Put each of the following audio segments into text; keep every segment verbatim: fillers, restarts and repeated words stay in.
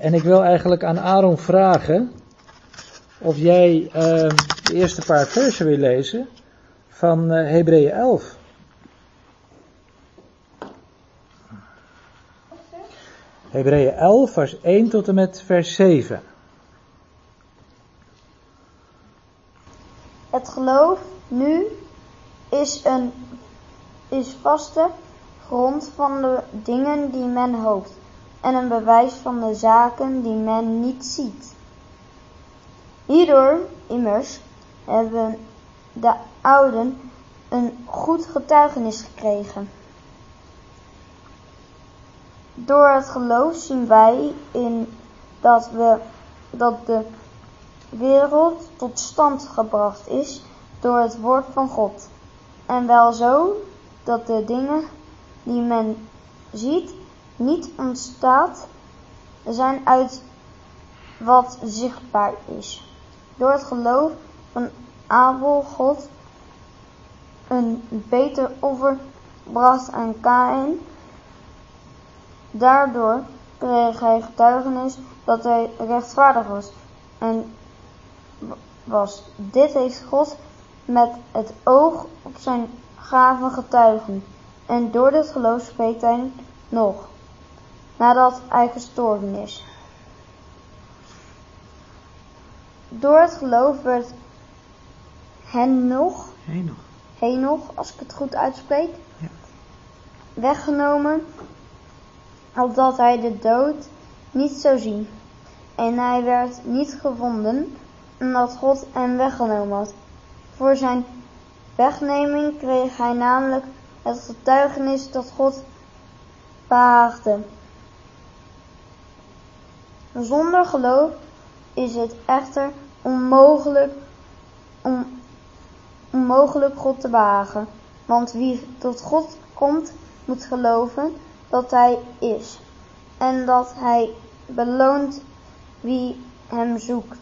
En ik wil eigenlijk aan Aaron vragen of jij uh, de eerste paar versen wil lezen van uh, Hebreeën elf. Hebreeën elf, vers één tot en met vers zeven. Het geloof nu is een is vaste grond van de dingen die men hoopt en een bewijs van de zaken die men niet ziet. Hierdoor immers hebben de ouden een goed getuigenis gekregen. Door het geloof zien wij in dat, we, dat de wereld tot stand gebracht is door het woord van God. En wel zo dat de dingen die men ziet niet ontstaat zijn uit wat zichtbaar is. Door het geloof van Abel God een beter offer bracht aan Kaïn. Daardoor kreeg hij getuigenis dat hij rechtvaardig was. En was. Dit heeft God met het oog op zijn gaven getuigen. En door dit geloof spreekt hij nog. Nadat hij gestorven is. Door het geloof werd Henoch, Henoch. Henoch als ik het goed uitspreek, ja. weggenomen. Opdat hij de dood niet zou zien. En hij werd niet gevonden, omdat God hem weggenomen had. Voor zijn wegneming kreeg hij namelijk het getuigenis dat God behaagde. Zonder geloof is het echter onmogelijk, on, onmogelijk God te behagen. Want wie tot God komt, moet geloven dat hij is. En dat hij beloont wie hem zoekt.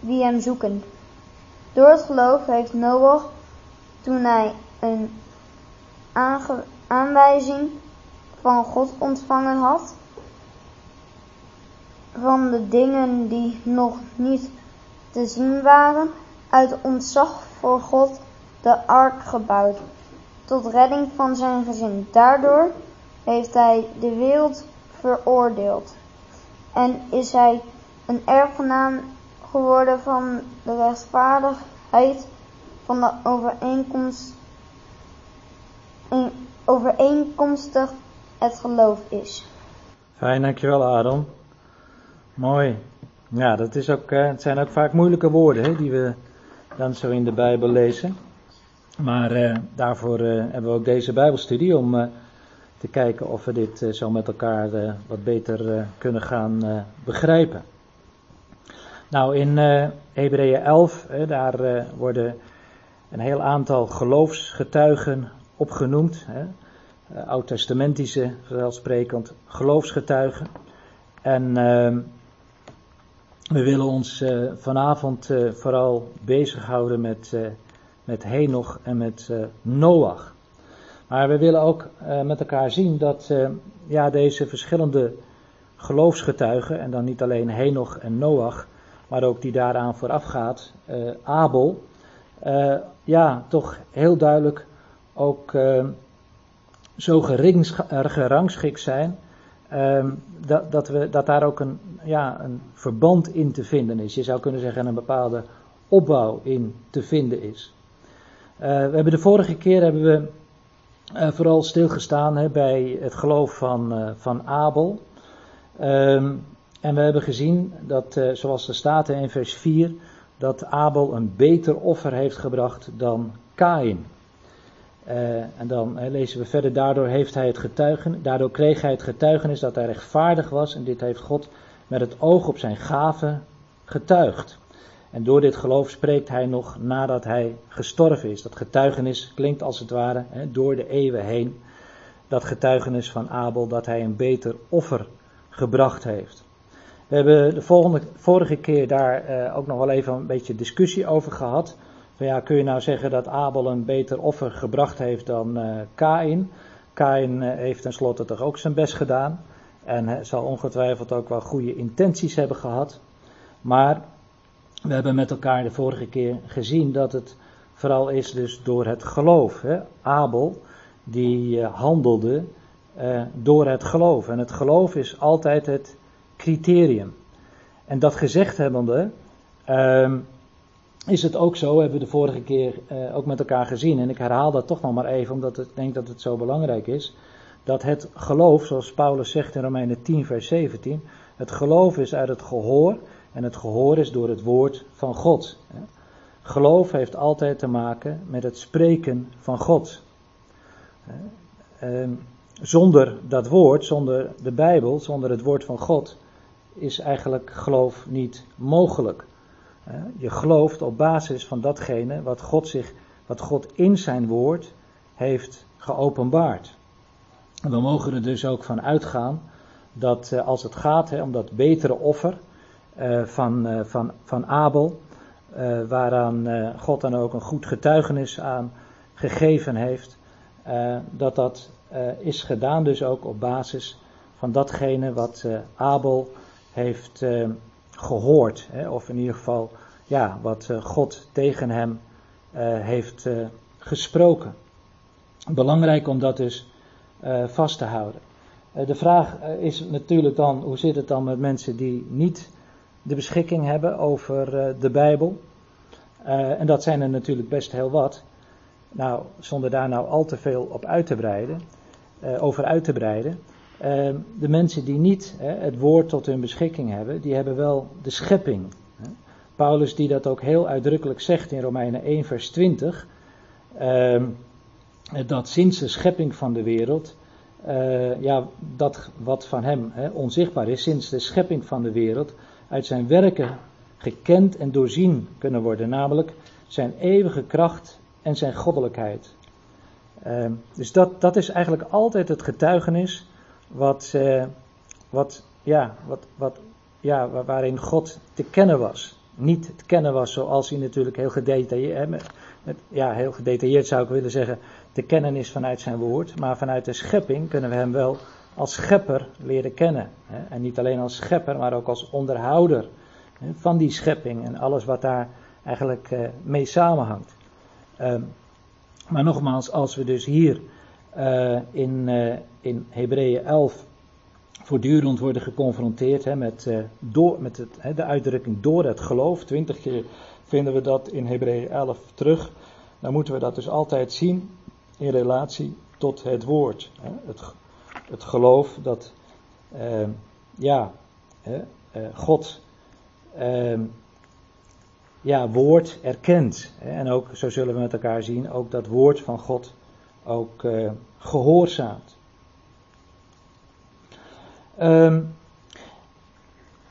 Wie hem zoeken. Door het geloof heeft Noach, toen hij een aange- aanwijzing van God ontvangen had, van de dingen die nog niet te zien waren, uit ontzag voor God de ark gebouwd, tot redding van zijn gezin. Daardoor heeft hij de wereld veroordeeld en is hij een erfgenaam geworden van de rechtvaardigheid van de overeenkomst, overeenkomstig het geloof is. Fijn, dankjewel Aaron. Mooi. Ja, dat is ook, het zijn ook vaak moeilijke woorden hè, die we dan zo in de Bijbel lezen. Maar uh, daarvoor uh, hebben we ook deze Bijbelstudie om uh, te kijken of we dit uh, zo met elkaar uh, wat beter uh, kunnen gaan uh, begrijpen. Nou, in uh, Hebreeën elf, eh, daar uh, worden een heel aantal geloofsgetuigen opgenoemd. Hè, uh, oud-testamentische, vanzelfsprekend, geloofsgetuigen. En uh, we willen ons uh, vanavond uh, vooral bezighouden met, uh, met Henoch en met uh, Noach. Maar we willen ook uh, met elkaar zien dat uh, ja, deze verschillende geloofsgetuigen, en dan niet alleen Henoch en Noach, maar ook die daaraan voorafgaat, uh, Abel, uh, ja, toch heel duidelijk ook uh, zo gerangschikt zijn, uh, dat, dat, we, dat daar ook een, ja, een verband in te vinden is. Je zou kunnen zeggen een bepaalde opbouw in te vinden is. Uh, we hebben de vorige keer hebben we uh, vooral stilgestaan hè, bij het geloof van, uh, van Abel. Um, En we hebben gezien dat, zoals er staat in vers vier, dat Abel een beter offer heeft gebracht dan Kaïn. Uh, en dan he, lezen we verder, daardoor, heeft hij het getuigen, daardoor kreeg hij het getuigenis dat hij rechtvaardig was. En dit heeft God met het oog op zijn gaven getuigd. En door dit geloof spreekt hij nog nadat hij gestorven is. Dat getuigenis klinkt als het ware he, door de eeuwen heen. Dat getuigenis van Abel dat hij een beter offer gebracht heeft. We hebben de volgende, vorige keer daar eh, ook nog wel even een beetje discussie over gehad. Van ja, kun je nou zeggen dat Abel een beter offer gebracht heeft dan eh, Kaïn? Kaïn eh, heeft tenslotte toch ook zijn best gedaan. En zal ongetwijfeld ook wel goede intenties hebben gehad. Maar we hebben met elkaar de vorige keer gezien dat het vooral is dus door het geloof. Hè? Abel die handelde uh, door het geloof. En het geloof is altijd het criterium. En dat gezegd hebbende uh, is het ook zo, hebben we de vorige keer uh, ook met elkaar gezien. En ik herhaal dat toch nog maar even, omdat ik denk dat het zo belangrijk is. Dat het geloof, zoals Paulus zegt in Romeinen tien vers zeventien, het geloof is uit het gehoor en het gehoor is door het woord van God. Geloof heeft altijd te maken met het spreken van God. Zonder dat woord, zonder de Bijbel, zonder het woord van God, is eigenlijk geloof niet mogelijk. Je gelooft op basis van datgene wat God, zich, wat God in zijn woord heeft geopenbaard. We mogen er dus ook van uitgaan dat als het gaat hè, om dat betere offer uh, van, uh, van, van Abel, uh, waaraan uh, God dan ook een goed getuigenis aan gegeven heeft, uh, dat dat uh, is gedaan dus ook op basis van datgene wat uh, Abel heeft uh, gehoord. Hè, of in ieder geval ja, wat uh, God tegen hem uh, heeft uh, gesproken. Belangrijk om dat dus Uh, vast te houden. Uh, de vraag uh, is natuurlijk dan, hoe zit het dan met mensen die niet de beschikking hebben over uh, de Bijbel? Uh, en dat zijn er natuurlijk best heel wat. Nou, zonder daar nou al te veel op uit te breiden, uh, over uit te breiden. Uh, de mensen die niet uh, het woord tot hun beschikking hebben, die hebben wel de schepping. Uh, Paulus die dat ook heel uitdrukkelijk zegt in Romeinen één vers twintig... Uh, dat sinds de schepping van de wereld, uh, ja, dat wat van hem hè, onzichtbaar is, sinds de schepping van de wereld, uit zijn werken gekend en doorzien kunnen worden, namelijk zijn eeuwige kracht en zijn goddelijkheid. Uh, dus dat, dat is eigenlijk altijd het getuigenis wat, uh, wat, ja, wat, wat, ja, waarin God te kennen was. Niet te kennen was zoals hij natuurlijk heel gedetailleerd, hè, met, met, ja, heel gedetailleerd zou ik willen zeggen, te kennen is vanuit zijn woord, maar vanuit de schepping kunnen we hem wel als schepper leren kennen. En niet alleen als schepper, maar ook als onderhouder van die schepping en alles wat daar eigenlijk mee samenhangt. Maar nogmaals, als we dus hier in, in Hebreeën elf voortdurend worden geconfronteerd met, door, met het, de uitdrukking door het geloof, twintig keer vinden we dat in Hebreeën elf terug, dan moeten we dat dus altijd zien in relatie tot het woord. Het, het geloof dat eh, ja, eh, God eh, ja, woord erkent. En ook, zo zullen we met elkaar zien, ook dat woord van God ook eh, gehoorzaamt. Um,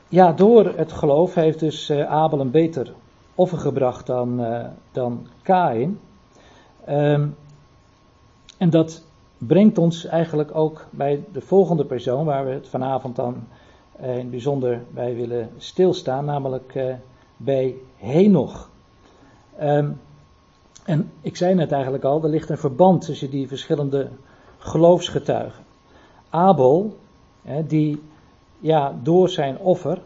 ja, door het geloof heeft dus Abel een beter offer gebracht dan, uh, dan Kaïn. Um, En dat brengt ons eigenlijk ook bij de volgende persoon, waar we het vanavond dan in het bijzonder bij willen stilstaan, namelijk bij Henoch. Um, en ik zei net eigenlijk al, er ligt een verband tussen die verschillende geloofsgetuigen. Abel, die ja, door zijn offer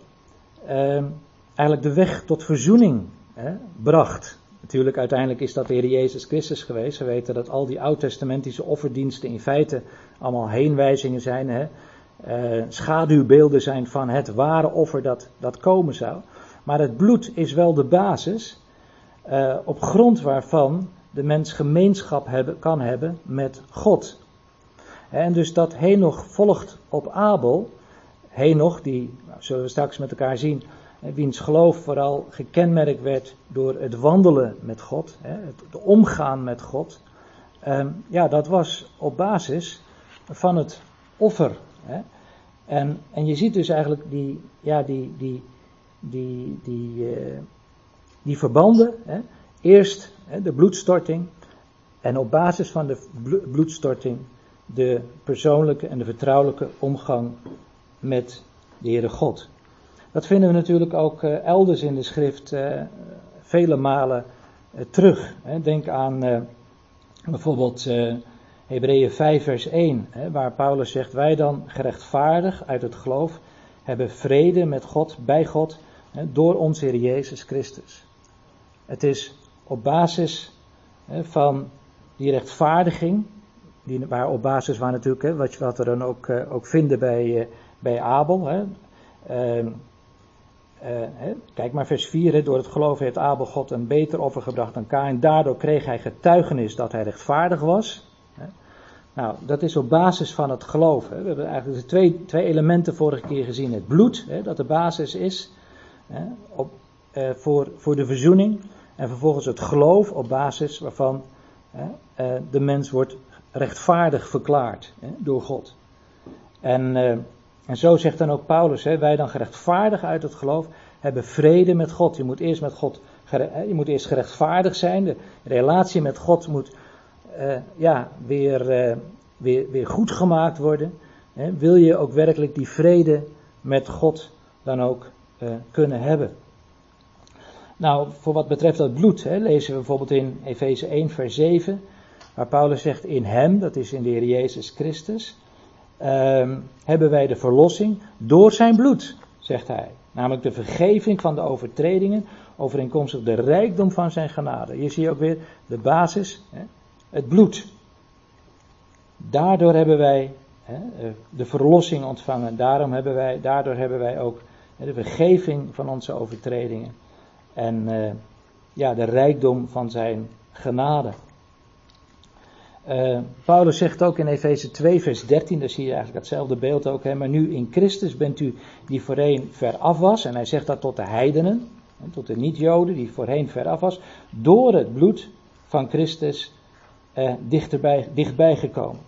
um, eigenlijk de weg tot verzoening he, bracht. Natuurlijk, uiteindelijk is dat de Heer Jezus Christus geweest. We weten dat al die oud-testamentische offerdiensten in feite allemaal heenwijzingen zijn. Hè? Uh, schaduwbeelden zijn van het ware offer dat, dat komen zou. Maar het bloed is wel de basis uh, op grond waarvan de mens gemeenschap hebben, kan hebben met God. En dus dat Henoch volgt op Abel. Henoch, die nou, zullen we straks met elkaar zien, wiens geloof vooral gekenmerkt werd door het wandelen met God, het omgaan met God. Ja, dat was op basis van het offer. En, en je ziet dus eigenlijk die, ja, die, die, die, die, die verbanden. Eerst de bloedstorting en op basis van de bloedstorting de persoonlijke en de vertrouwelijke omgang met de Heere God. Dat vinden we natuurlijk ook elders in de schrift uh, vele malen uh, terug. Denk aan uh, bijvoorbeeld uh, Hebreeën vijf vers één, hè, waar Paulus zegt, wij dan gerechtvaardig uit het geloof hebben vrede met God, bij God, hè, door ons Heer Jezus Christus. Het is op basis hè, van die rechtvaardiging, die, waar op basis waar natuurlijk, hè, wat, wat we dan ook, uh, ook vinden bij, uh, bij Abel. Hè, uh, Uh, he, kijk maar vers vier, he, door het geloof heeft Abel God een beter offer gebracht dan Kaïn. Daardoor kreeg hij getuigenis dat hij rechtvaardig was. He. Nou, dat is op basis van het geloof. He. We hebben eigenlijk de twee, twee elementen vorige keer gezien. Het bloed, he, dat de basis is he, op, uh, voor, voor de verzoening. En vervolgens het geloof op basis waarvan he, uh, de mens wordt rechtvaardig verklaard he, door God. En... Uh, En zo zegt dan ook Paulus, hè, wij dan gerechtvaardig uit het geloof hebben vrede met God. Je moet eerst met God, je moet eerst gerechtvaardig zijn. De relatie met God moet uh, ja, weer, uh, weer, weer goed gemaakt worden. Hè. Wil je ook werkelijk die vrede met God dan ook uh, kunnen hebben? Nou, voor wat betreft dat bloed, hè, lezen we bijvoorbeeld in Efeze één vers zeven, waar Paulus zegt, in hem, dat is in de Heer Jezus Christus, Um, hebben wij de verlossing door zijn bloed, zegt hij. Namelijk de vergeving van de overtredingen, overeenkomstig de rijkdom van zijn genade. Hier zie je ook weer de basis, hè, het bloed. Daardoor hebben wij hè, de verlossing ontvangen. Daarom hebben wij, daardoor hebben wij ook hè, de vergeving van onze overtredingen. En uh, ja, de rijkdom van zijn genade. Uh, Paulus zegt ook in Efeze twee vers dertien, daar zie je eigenlijk hetzelfde beeld ook, hè, maar nu in Christus bent u die voorheen veraf was, en hij zegt dat tot de heidenen, hè, tot de niet-joden die voorheen veraf was, door het bloed van Christus eh, dichterbij, dichtbij gekomen.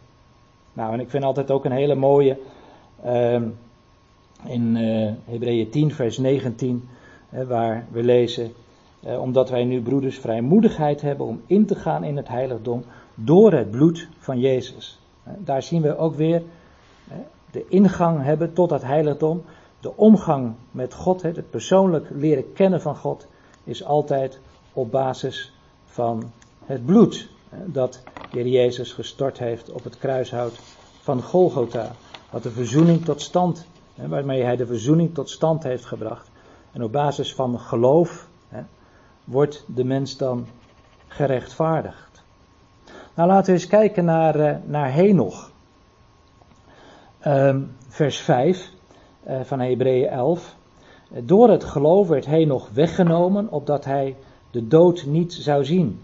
Nou, en ik vind altijd ook een hele mooie, uh, in uh, Hebreeën tien vers negentien, hè, waar we lezen, eh, omdat wij nu broeders vrijmoedigheid hebben om in te gaan in het heiligdom, door het bloed van Jezus. Daar zien we ook weer de ingang hebben tot dat heiligdom. De omgang met God, het persoonlijk leren kennen van God, is altijd op basis van het bloed dat de Heer Jezus gestort heeft op het kruishout van Golgotha. Wat de verzoening tot stand, waarmee hij de verzoening tot stand heeft gebracht. En op basis van geloof wordt de mens dan gerechtvaardigd. Nou, laten we eens kijken naar, naar Henoch. Um, vers vijf uh, van Hebreeën elf. Door het geloof werd Henoch weggenomen, opdat hij de dood niet zou zien.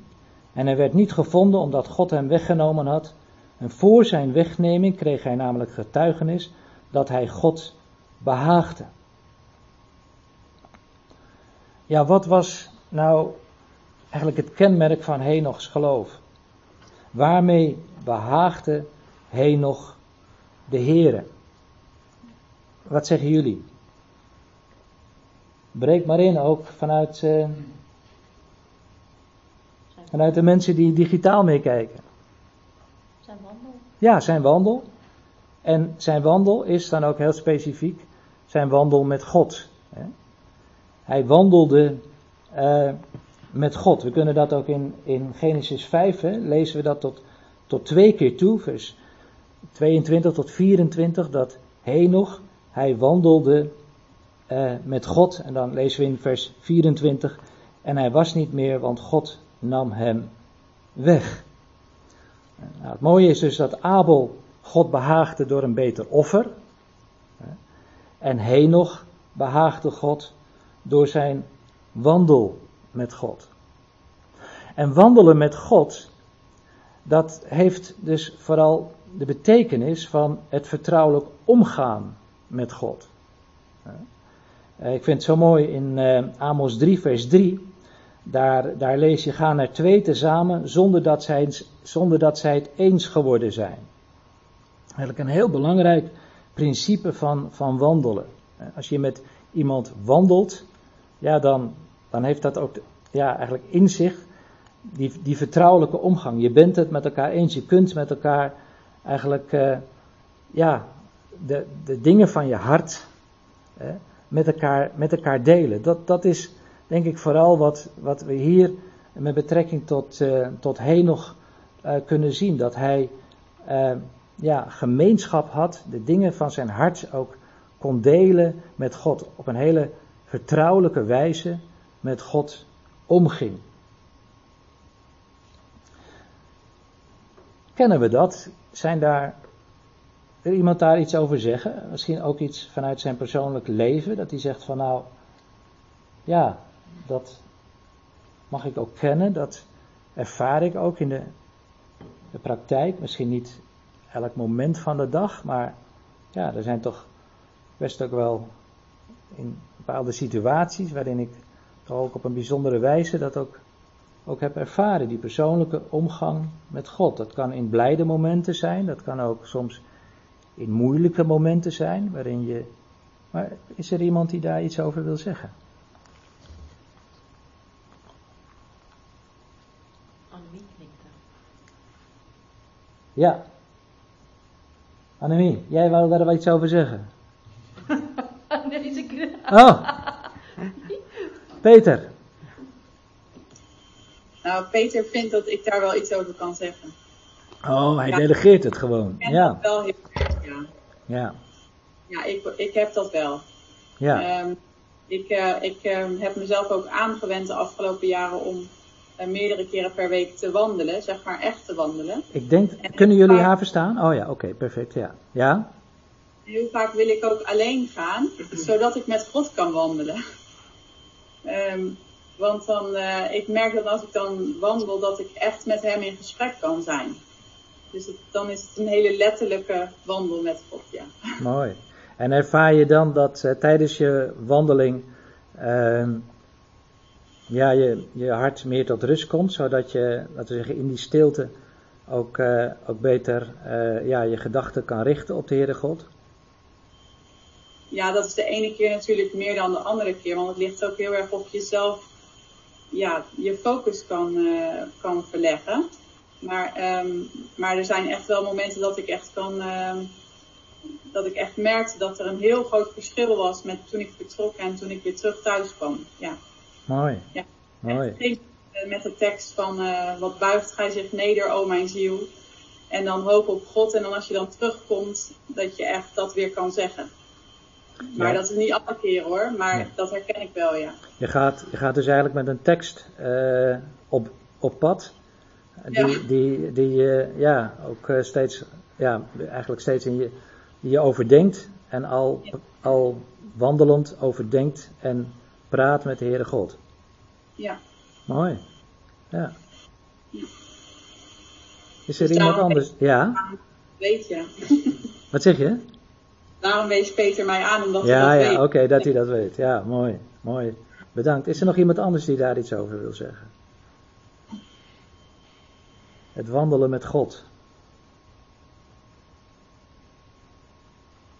En hij werd niet gevonden, omdat God hem weggenomen had. En voor zijn wegneming kreeg hij namelijk getuigenis dat hij God behaagde. Ja, wat was nou eigenlijk het kenmerk van Henochs geloof? Waarmee behaagde Henoch de Heere? Wat zeggen jullie? Breek maar in, ook vanuit, uh, vanuit de mensen die digitaal meekijken. Zijn wandel. Ja, zijn wandel. En zijn wandel is dan ook heel specifiek zijn wandel met God. Hè? Hij wandelde... Uh, met God. We kunnen dat ook in, in Genesis vijf, hè, lezen we dat tot, tot twee keer toe, vers tweeëntwintig tot vierentwintig, dat Henoch, hij wandelde eh, met God, en dan lezen we in vers vierentwintig, en hij was niet meer, want God nam hem weg. Nou, het mooie is dus dat Abel God behaagde door een beter offer, hè, en Henoch behaagde God door zijn wandel met God. En wandelen met God, dat heeft dus vooral de betekenis van het vertrouwelijk omgaan met God. Ik vind het zo mooi in Amos drie vers drie, daar, daar lees je, ga naar twee tezamen zonder dat, zij, zonder dat zij het eens geworden zijn. Eigenlijk een heel belangrijk principe van, van wandelen. Als je met iemand wandelt, ja dan... Dan heeft dat ook ja, eigenlijk in zich die, die vertrouwelijke omgang. Je bent het met elkaar eens. Je kunt met elkaar eigenlijk uh, ja, de, de dingen van je hart eh, met, elkaar, met elkaar delen. Dat, dat is denk ik vooral wat, wat we hier met betrekking tot, uh, tot Henoch uh, kunnen zien. Dat hij uh, ja, gemeenschap had, de dingen van zijn hart ook kon delen met God. Op een hele vertrouwelijke wijze met God omging. Kennen we dat? Zijn daar, wil iemand daar iets over zeggen? Misschien ook iets vanuit zijn persoonlijk leven, dat hij zegt van nou, ja, dat mag ik ook kennen, dat ervaar ik ook in de, de praktijk. Misschien niet elk moment van de dag, maar ja, er zijn toch best ook wel in bepaalde situaties waarin ik toch ook op een bijzondere wijze dat ook, ook heb ervaren, die persoonlijke omgang met God. Dat kan in blijde momenten zijn, dat kan ook soms in moeilijke momenten zijn, waarin je... Maar is er iemand die daar iets over wil zeggen? Annemie knikte. Ja. Annemie, jij wou daar wel iets over zeggen? Nee, ik... Oh. Peter. Nou, Peter vindt dat ik daar wel iets over kan zeggen. Oh, hij ja, delegeert het gewoon. Ik ja. Wel heel erg, ja. Ja. Ja, ik, ik heb dat wel. Ja. Um, ik uh, ik um, heb mezelf ook aangewend de afgelopen jaren om uh, meerdere keren per week te wandelen, zeg maar echt te wandelen. Ik denk, en kunnen jullie vaak, haar verstaan? Oh ja, oké, okay, perfect, ja. Ja. Heel vaak wil ik ook alleen gaan, zodat ik met God kan wandelen. Um, want dan, uh, ik merk dat als ik dan wandel, dat ik echt met hem in gesprek kan zijn. Dus het, dan is het een hele letterlijke wandel met God, ja. Mooi. En ervaar je dan dat uh, tijdens je wandeling uh, ja, je, je hart meer tot rust komt, zodat je, laten we zeggen, in die stilte ook, uh, ook beter uh, ja, je gedachten kan richten op de Heere God? Ja, dat is de ene keer natuurlijk meer dan de andere keer, want het ligt ook heel erg op jezelf, ja, je focus kan, uh, kan verleggen. Maar, um, maar er zijn echt wel momenten dat ik echt kan, uh, dat ik echt merkte dat er een heel groot verschil was met toen ik vertrok en toen ik weer terug thuis kwam. Ja. Mooi. Ja. Mooi. Met de tekst van uh, wat buigt gij zich neder, o mijn ziel. En dan hoop op God. En dan als je dan terugkomt, dat je echt dat weer kan zeggen. Maar ja, dat is niet alle keer hoor, maar nee, dat herken ik wel, ja. Je gaat, je gaat dus eigenlijk met een tekst uh, op, op pad. Die, ja, die, die uh, ja, ook uh, steeds, ja, eigenlijk steeds in je, die je overdenkt en al, ja, al wandelend overdenkt en praat met de Heere God. Ja. Mooi. Ja. Ja. Is er dus iemand anders? Ja? Weet je. Wat zeg je? Daarom wees Peter mij aan, omdat ja, hij dat ja, weet. Ja, oké, okay, dat hij dat weet. Ja, mooi, mooi. Bedankt. Is er nog iemand anders die daar iets over wil zeggen? Het wandelen met God.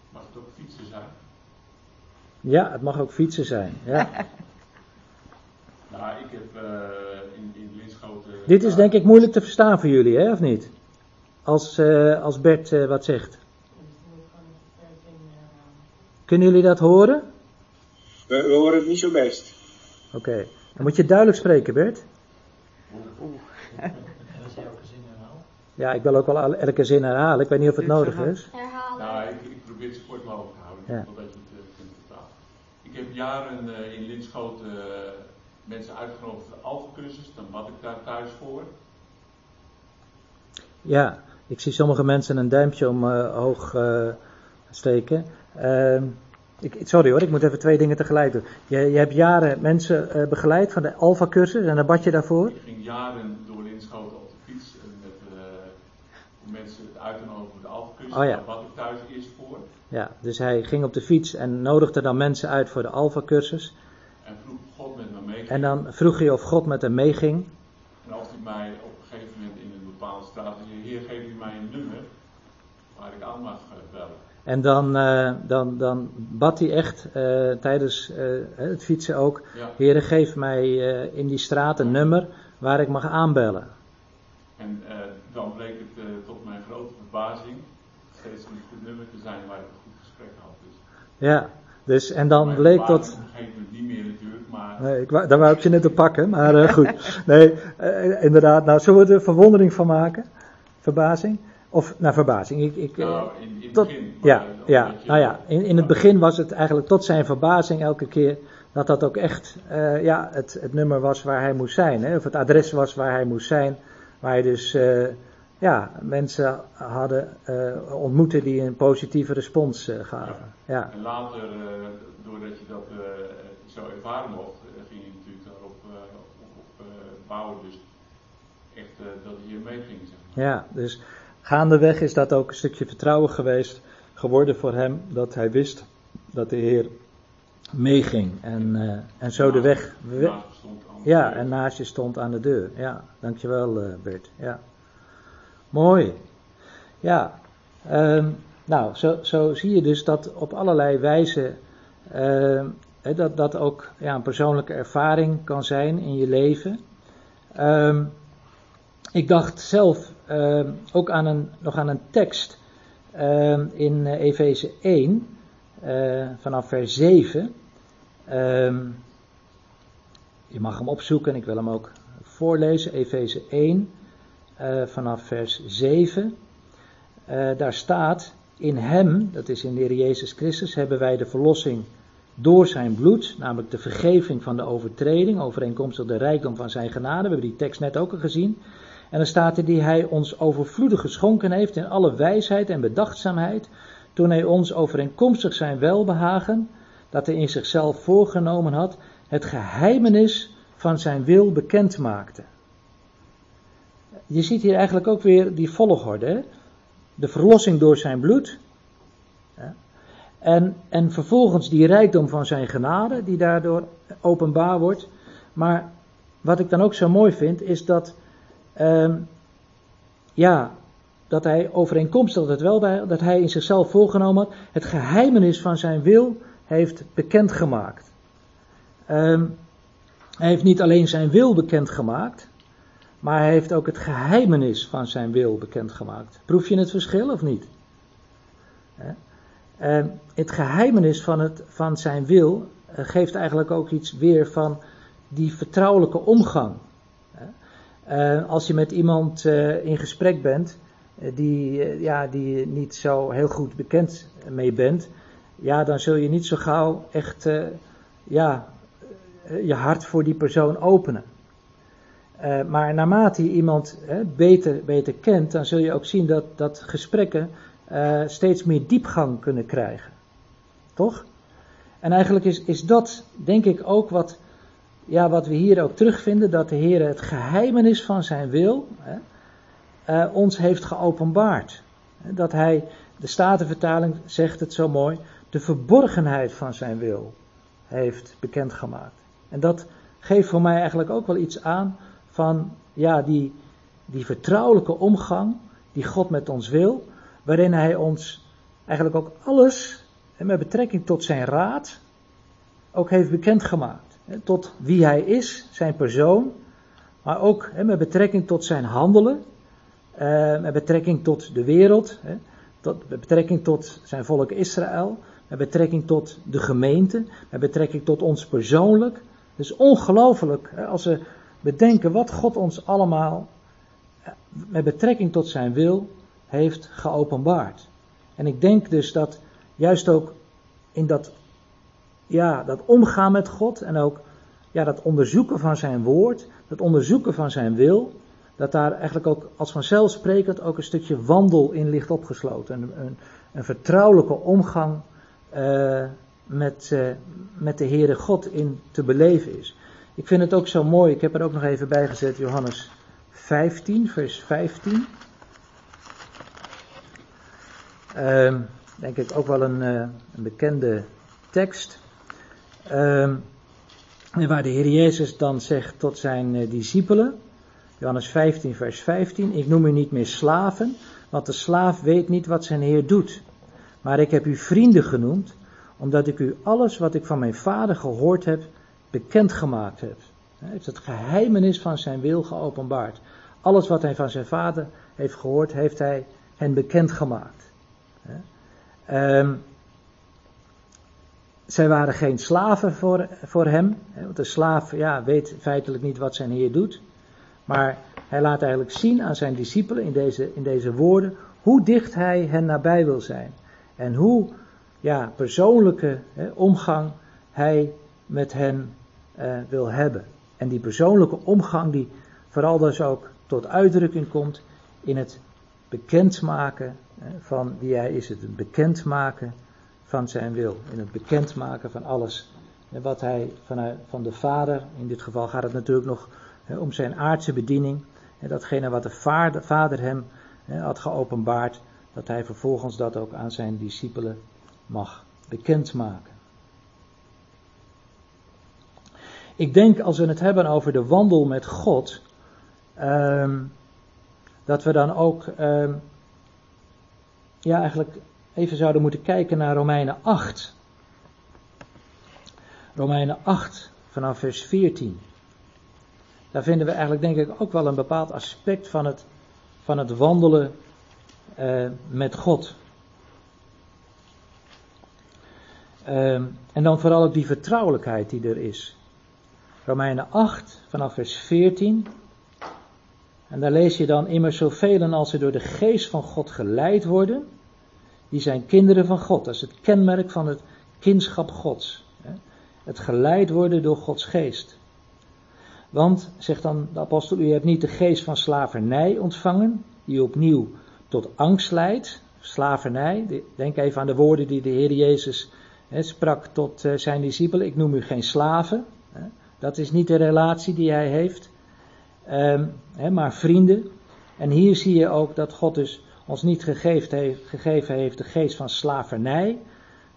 Mag het ook fietsen zijn? Ja, het mag ook fietsen zijn. Ja. Nou, ik heb uh, in, in Linschoten... Dit is denk ik moeilijk te verstaan voor jullie, hè, of niet? Als, uh, als Bert uh, wat zegt. Kunnen jullie dat horen? We, we horen het niet zo best. Oké. Okay. Dan moet je duidelijk spreken, Bert. Oeh. Ja, ik wil ook wel elke zin herhalen. Ik weet niet of het nodig is. Herhalen. Nou, ik, ik probeer het zo kort mogelijk te houden. Ja. Ik, het, uh, ik heb jaren uh, in Linschoten uh, mensen uitgenodigd voor de alfacursus. Dan bad ik daar thuis voor. Ja, ik zie sommige mensen een duimpje omhoog uh, uh, steken. Uh, ik, sorry hoor, ik moet even twee dingen tegelijk doen. Je, je hebt jaren mensen uh, begeleid van de alfacursus en dan bad je daarvoor? Ik ging jaren door Linschoten op de fiets. Mensen uit en over de alfacursus, oh ja, wat ik thuis eerst voor. Ja, dus hij ging op de fiets en nodigde dan mensen uit voor de alfacursus. En vroeg God met me meeging. En dan vroeg hij of God met hem meeging. En als hij mij op een gegeven moment in een bepaalde straat zei, Heer, geef u mij een nummer waar ik aan mag bellen. En dan, uh, dan, dan bad hij echt uh, tijdens uh, het fietsen ook, ja. Heer, geef mij uh, in die straat een nummer waar ik mag aanbellen. En uh, dan bleek het uh, tot mijn grote verbazing steeds een goed nummer te zijn waar ik een goed gesprek had. Dus. Ja, dus en dan mijn bleek dat... Op een gegeven moment niet meer natuurlijk, maar... Nee, ik wou, daar wou ik je net te pakken, maar uh, goed. Nee, uh, inderdaad, nou zullen we er verwondering van maken? Verbazing? Of naar verbazing. Ik, ik, nou, in, in tot, begin, ja, het ja, nou ja, in, in het begin was het eigenlijk tot zijn verbazing elke keer dat dat ook echt uh, ja, het, het nummer was waar hij moest zijn. Hè, of het adres was waar hij moest zijn. Waar hij dus uh, ja, mensen hadden uh, ontmoeten die een positieve respons uh, gaven. Ja. Ja. En later, uh, doordat je dat uh, zo ervaren mocht, ging je natuurlijk daarop uh, op, op, uh, bouwen. Dus echt uh, dat hij hiermee ging. Zeg maar. Ja, dus... Gaandeweg is dat ook een stukje vertrouwen geweest geworden voor hem, dat hij wist dat de Heer meeging en, uh, en zo de weg... We, ja, en naast je stond aan de deur. Ja, dankjewel uh, Bert. Ja. Mooi. Ja, um, nou zo, zo zie je dus dat op allerlei wijzen uh, dat dat ook ja, een persoonlijke ervaring kan zijn in je leven. Um, Ik dacht zelf uh, ook aan een, nog aan een tekst uh, in Efeze één, uh, vanaf vers zeven. Uh, je mag hem opzoeken, ik wil hem ook voorlezen. Efeze één, uh, vanaf vers zeven. Uh, daar staat, in hem, dat is in de Heer Jezus Christus, hebben wij de verlossing door zijn bloed, namelijk de vergeving van de overtreding, overeenkomstig de rijkdom van zijn genade. We hebben die tekst net ook al gezien. En dan staat er, die hij ons overvloedig geschonken heeft in alle wijsheid en bedachtzaamheid, toen hij ons overeenkomstig zijn welbehagen, dat hij in zichzelf voorgenomen had, het geheimenis van zijn wil bekend maakte. Je ziet hier eigenlijk ook weer die volgorde, hè? De verlossing door zijn bloed, hè? En, en vervolgens die rijkdom van zijn genade, die daardoor openbaar wordt. Maar wat ik dan ook zo mooi vind, is dat... Um, ja, dat hij overeenkomstig het wel bij, dat hij in zichzelf voorgenomen had, het geheimenis van zijn wil heeft bekendgemaakt. Um, hij heeft niet alleen zijn wil bekendgemaakt, maar hij heeft ook het geheimenis van zijn wil bekendgemaakt. Proef je het verschil of niet? Um, het geheimenis van, het, van zijn wil uh, geeft eigenlijk ook iets weer van die vertrouwelijke omgang. Uh, als je met iemand uh, in gesprek bent, uh, die, uh, ja, die je niet zo heel goed bekend mee bent, ja, dan zul je niet zo gauw echt uh, ja, uh, je hart voor die persoon openen. Uh, maar naarmate je iemand uh, beter, beter kent, dan zul je ook zien dat, dat gesprekken uh, steeds meer diepgang kunnen krijgen. Toch? En eigenlijk is, is dat, denk ik, ook wat... Ja, wat we hier ook terugvinden, dat de Heer het geheimenis van zijn wil hè, eh, ons heeft geopenbaard. Dat hij, de Statenvertaling zegt het zo mooi, de verborgenheid van zijn wil heeft bekendgemaakt. En dat geeft voor mij eigenlijk ook wel iets aan van ja, die, die vertrouwelijke omgang die God met ons wil, waarin hij ons eigenlijk ook alles met betrekking tot zijn raad ook heeft bekendgemaakt. Tot wie hij is, zijn persoon, maar ook he, met betrekking tot zijn handelen, eh, met betrekking tot de wereld, he, tot, met betrekking tot zijn volk Israël, met betrekking tot de gemeente, met betrekking tot ons persoonlijk. Het is ongelooflijk he, als we bedenken wat God ons allemaal met betrekking tot zijn wil heeft geopenbaard. En ik denk dus dat juist ook in dat Ja, dat omgaan met God en ook ja, dat onderzoeken van zijn woord, dat onderzoeken van zijn wil, dat daar eigenlijk ook als vanzelfsprekend ook een stukje wandel in ligt opgesloten. Een, een, een vertrouwelijke omgang uh, met, uh, met de Heere God in te beleven is. Ik vind het ook zo mooi, ik heb er ook nog even bij gezet, Johannes vijftien, vers vijftien. Uh, denk ik ook wel een, uh, een bekende tekst. Um, waar de Heer Jezus dan zegt tot zijn uh, discipelen, Johannes vijftien vers vijftien, ik noem u niet meer slaven, want de slaaf weet niet wat zijn Heer doet. Maar ik heb u vrienden genoemd, omdat ik u alles wat ik van mijn Vader gehoord heb, bekendgemaakt heb. Hij heeft het geheimenis van zijn wil geopenbaard. Alles wat hij van zijn Vader heeft gehoord, heeft hij hen bekendgemaakt. Um, Zij waren geen slaven voor, voor hem. Want de slaaf ja, weet feitelijk niet wat zijn Heer doet. Maar hij laat eigenlijk zien aan zijn discipelen in deze, in deze woorden hoe dicht hij hen nabij wil zijn. En hoe ja, persoonlijke hè, omgang hij met hen eh, wil hebben. En die persoonlijke omgang die vooral dus ook tot uitdrukking komt in het bekendmaken eh, van wie hij is. Het bekendmaken van zijn wil. In het bekendmaken van alles. En wat hij vanuit, van de Vader, in dit geval gaat het natuurlijk nog hè, om zijn aardse bediening. En datgene wat de vader, vader hem hè, had geopenbaard. Dat hij vervolgens dat ook aan zijn discipelen mag bekendmaken. Ik denk als we het hebben over de wandel met God, eh, dat we dan ook eh, ja, eigenlijk even zouden moeten kijken naar Romeinen acht. Romeinen acht vanaf vers veertien. Daar vinden we eigenlijk denk ik ook wel een bepaald aspect van het, van het wandelen eh, met God. Uh, en dan vooral ook die vertrouwelijkheid die er is. Romeinen acht vanaf vers veertien. En daar lees je dan: immers zoveel als ze door de geest van God geleid worden, die zijn kinderen van God. Dat is het kenmerk van het kindschap Gods. Het geleid worden door Gods geest. Want, zegt dan de apostel, u hebt niet de geest van slavernij ontvangen, die opnieuw tot angst leidt. Slavernij, denk even aan de woorden die de Heer Jezus sprak tot zijn discipelen: ik noem u geen slaven. Dat is niet de relatie die hij heeft, maar vrienden. En hier zie je ook dat God dus ons niet gegeven heeft de geest van slavernij,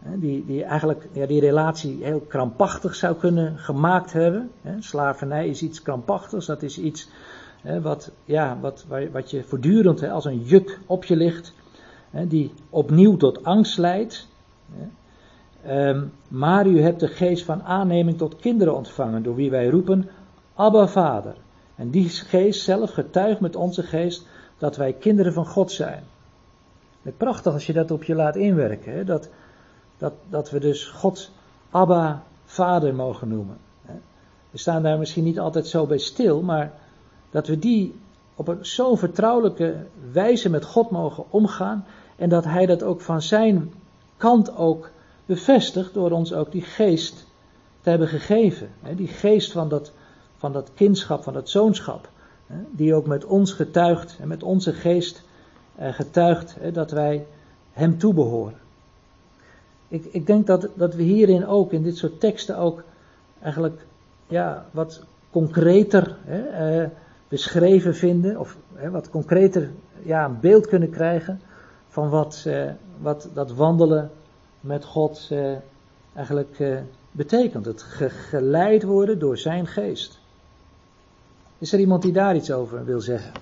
die, die eigenlijk ja, die relatie heel krampachtig zou kunnen gemaakt hebben. Slavernij is iets krampachtigs, dat is iets wat, ja, wat, wat je voortdurend als een juk op je ligt, die opnieuw tot angst leidt. Um, maar u hebt de geest van aanneming tot kinderen ontvangen, door wie wij roepen: Abba, Vader. En die geest zelf getuigt met onze geest dat wij kinderen van God zijn. Het is prachtig als je dat op je laat inwerken, hè? Dat, dat, dat we dus God Abba, Vader mogen noemen. Hè? We staan daar misschien niet altijd zo bij stil, maar dat we die op een zo vertrouwelijke wijze met God mogen omgaan, en dat hij dat ook van zijn kant ook bevestigd door ons ook die geest te hebben gegeven. Die geest van dat, van dat kindschap, van dat zoonschap. Die ook met ons getuigt en met onze geest getuigt dat wij hem toebehoren. Ik, ik denk dat, dat we hierin ook, in dit soort teksten ook, eigenlijk ja, wat concreter hè, beschreven vinden. Of hè, wat concreter ja, een beeld kunnen krijgen van wat, eh, wat dat wandelen met God eh, eigenlijk eh, betekent. Het ge- geleid worden door zijn geest. Is er iemand die daar iets over wil zeggen?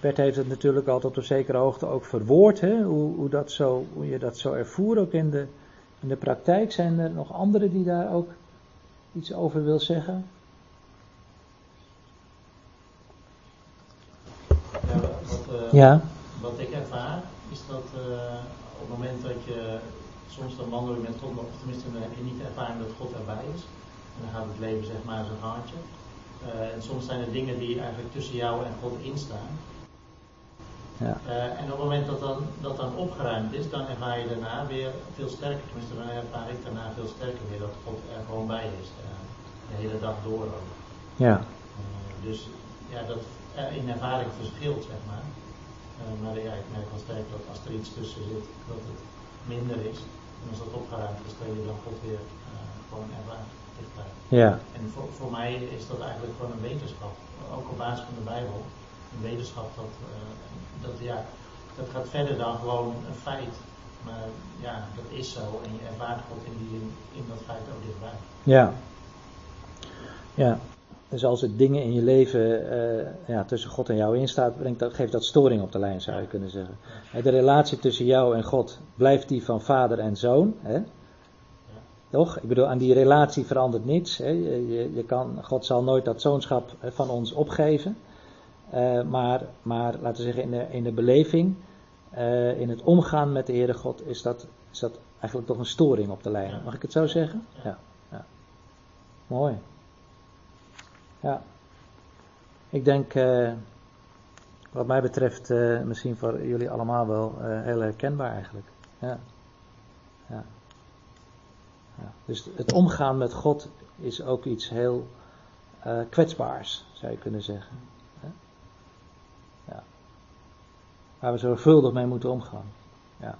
Bert heeft het natuurlijk altijd op zekere hoogte ook verwoord. Hè? Hoe, hoe, dat zo, hoe je dat zo ervoert ook in de, in de praktijk. Zijn er nog anderen die daar ook iets over wil zeggen? Ja. Wat, uh... ja. Wat ik ervaar is dat uh, op het moment dat je soms dan wandel je met God, of tenminste dan heb je niet de ervaring dat God erbij is. En dan gaat het leven zeg maar zijn gaatje. Uh, en soms zijn er dingen die eigenlijk tussen jou en God instaan. Ja. Uh, en op het moment dat dan, dat dan opgeruimd is, dan ervaar je daarna weer veel sterker. Tenminste dan ervaar ik daarna veel sterker weer dat God er gewoon bij is. Uh, de hele dag door ook. Ja. Uh, dus ja, dat uh, in ervaring verschilt zeg maar. Uh, maar ja, ik merk wel sterk dat als er iets tussen zit, dat het minder is. En als dat opgeruimd is, dat je dan God weer uh, gewoon ervaart. Ja. En voor, voor mij is dat eigenlijk gewoon een wetenschap. Ook op basis van de Bijbel. Een wetenschap dat, uh, dat, ja, dat gaat verder dan gewoon een feit. Maar ja, dat is zo. En je ervaart God in, die, in dat feit ook dichtbij. Ja. Ja. Dus als er dingen in je leven uh, ja, tussen God en jou instaat, brengt dat, geeft dat storing op de lijn, zou je kunnen zeggen. De relatie tussen jou en God blijft die van vader en zoon. Hè? Ja. Toch? Ik bedoel, aan die relatie verandert niets. Hè? Je, je kan, God zal nooit dat zoonschap van ons opgeven. Uh, maar, maar laten we zeggen, in de, in de beleving, uh, in het omgaan met de Heere God, is dat, is dat eigenlijk toch een storing op de lijn. Mag ik het zo zeggen? Ja. Ja. Mooi. Ja, ik denk uh, wat mij betreft uh, misschien voor jullie allemaal wel uh, heel herkenbaar eigenlijk. Ja. Ja. Ja. Dus het omgaan met God is ook iets heel uh, kwetsbaars, zou je kunnen zeggen. Ja. Waar we zorgvuldig mee moeten omgaan. Ja.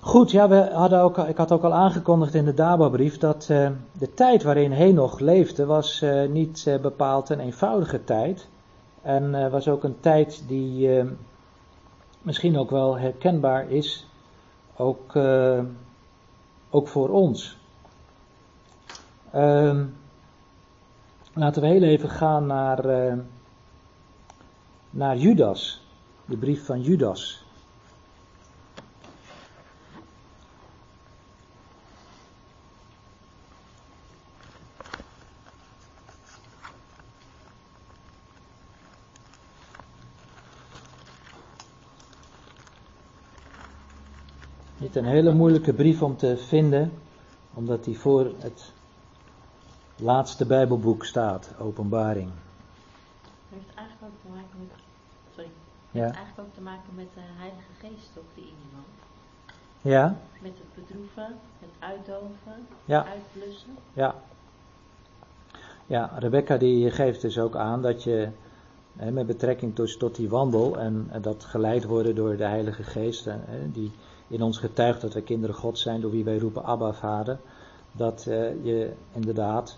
Goed, ja, we hadden ook, ik had ook al aangekondigd in de Daba-brief dat uh, de tijd waarin Henoch leefde was uh, niet uh, bepaald een eenvoudige tijd. En uh, was ook een tijd die uh, misschien ook wel herkenbaar is, ook, uh, ook voor ons. Uh, laten we heel even gaan naar, uh, naar Judas, de brief van Judas. Een hele moeilijke brief om te vinden, omdat die voor het laatste Bijbelboek staat, Openbaring. Het heeft eigenlijk ook te maken met, sorry, het heeft ja. eigenlijk ook te maken met de Heilige Geest op die in iemand. Ja. Met het bedroeven, het uitdoven, ja. het uitblussen. Ja. Ja, Rebecca die geeft dus ook aan dat je hè, met betrekking tot, tot die wandel en, en dat geleid worden door de Heilige Geest hè, die in ons getuigt dat wij kinderen Gods zijn, door wie wij roepen Abba, Vader, dat uh, je inderdaad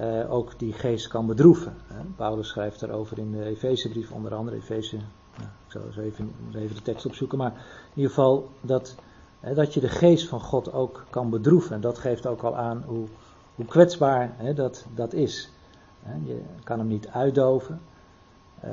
uh, ook die geest kan bedroeven. Hè? Paulus schrijft daarover in de Efezebrief, onder andere. Efeze, nou, ik zal eens even, even de tekst opzoeken, maar in ieder geval dat, hè, dat je de geest van God ook kan bedroeven. En dat geeft ook al aan hoe, hoe kwetsbaar hè, dat, dat is. Hè? Je kan hem niet uitdoven, uh,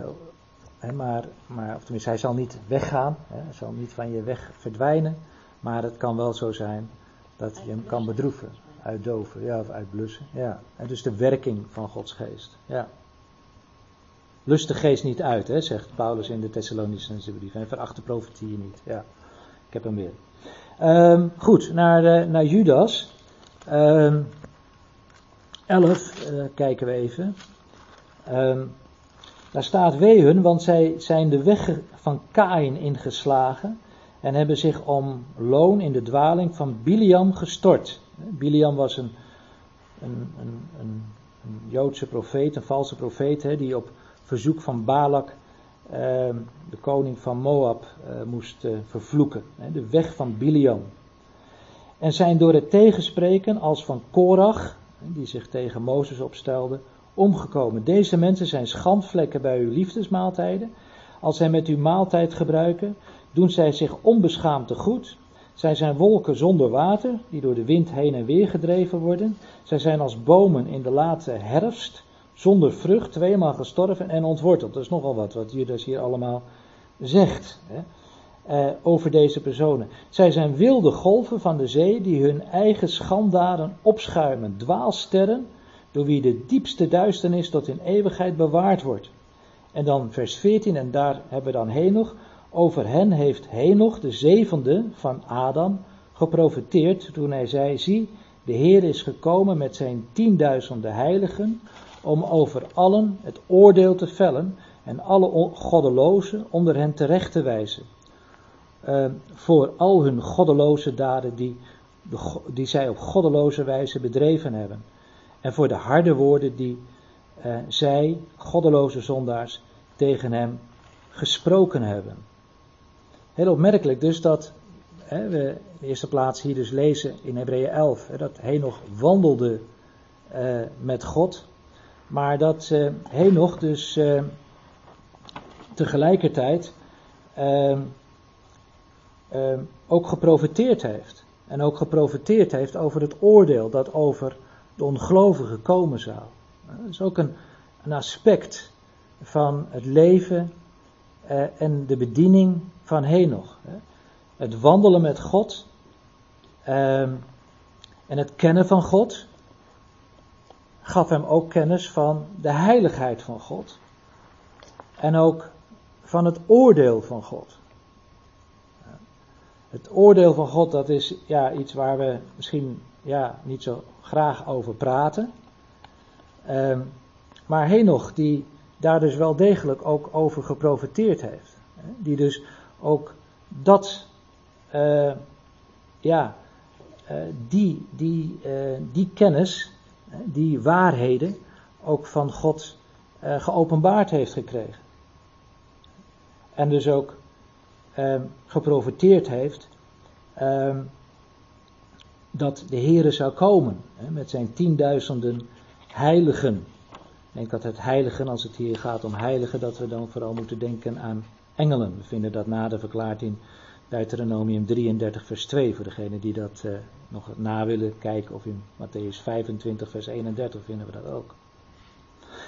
He, maar, maar, of tenminste, hij zal niet weggaan, he, hij zal niet van je weg verdwijnen, maar het kan wel zo zijn dat je hem kan bedroeven, uitdoven, ja, of uitblussen. Ja. En dus de werking van Gods geest. Ja. Lust de geest niet uit, he, zegt Paulus in de Thessalonicenzen brief, en veracht de profetie niet. Ja. Ik heb hem weer. Um, goed, naar, uh, naar Judas. Um, elf, uh, kijken we even. Um, Daar staat: wee hun, want zij zijn de weg van Kaïn ingeslagen en hebben zich om loon in de dwaling van Bileam gestort. Bileam was een, een, een, een, een Joodse profeet, een valse profeet, hè, die op verzoek van Balak, eh, de koning van Moab, eh, moest eh, vervloeken. Hè, de weg van Bileam. En zijn door het tegenspreken als van Korach, die zich tegen Mozes opstelde, omgekomen. Deze mensen zijn schandvlekken bij uw liefdesmaaltijden. Als zij met uw maaltijd gebruiken, doen zij zich onbeschaamd te goed. Zij zijn wolken zonder water, die door de wind heen en weer gedreven worden. Zij zijn als bomen in de late herfst, zonder vrucht, tweemaal gestorven en ontworteld. Dat is nogal wat, wat Judas hier allemaal zegt hè, eh, over deze personen. Zij zijn wilde golven van de zee, die hun eigen schanddaden opschuimen. Dwaalsterren, door wie de diepste duisternis tot in eeuwigheid bewaard wordt. En dan vers veertien, en daar hebben we dan Henoch. Over hen heeft Henoch, de zevende van Adam, geprofeteerd toen hij zei: zie, de Heer is gekomen met zijn tienduizenden heiligen, om over allen het oordeel te vellen en alle goddelozen onder hen terecht te wijzen. Uh, voor al hun goddeloze daden die, die zij op goddeloze wijze bedreven hebben. En voor de harde woorden die eh, zij, goddeloze zondaars, tegen hem gesproken hebben. Heel opmerkelijk dus dat, hè, we in de eerste plaats hier dus lezen in Hebreeën elf, hè, dat Henoch wandelde eh, met God. Maar dat eh, Henoch dus eh, tegelijkertijd eh, eh, ook geprofeteerd heeft. En ook geprofeteerd heeft over het oordeel dat over de ongelovige komen zou. Dat is ook een, een aspect van het leven eh, en de bediening van Henoch. Hè. Het wandelen met God eh, en het kennen van God gaf hem ook kennis van de heiligheid van God en ook van het oordeel van God. Het oordeel van God, dat is ja, iets waar we misschien ja, niet zo graag over praten. Um, maar Henoch die daar dus wel degelijk ook over geprofiteerd heeft. Die dus ook dat, uh, ja, uh, die, die, uh, die kennis, die waarheden ook van God uh, geopenbaard heeft gekregen. En dus ook uh, geprofiteerd heeft uh, dat de Heere zou komen hè, met zijn tienduizenden heiligen. Ik denk dat het heiligen, als het hier gaat om heiligen, dat we dan vooral moeten denken aan engelen. We vinden dat nader verklaard in Deuteronomium drieëndertig vers twee, voor degenen die dat uh, nog na willen kijken, of in Mattheüs vijfentwintig vers eenendertig vinden we dat ook.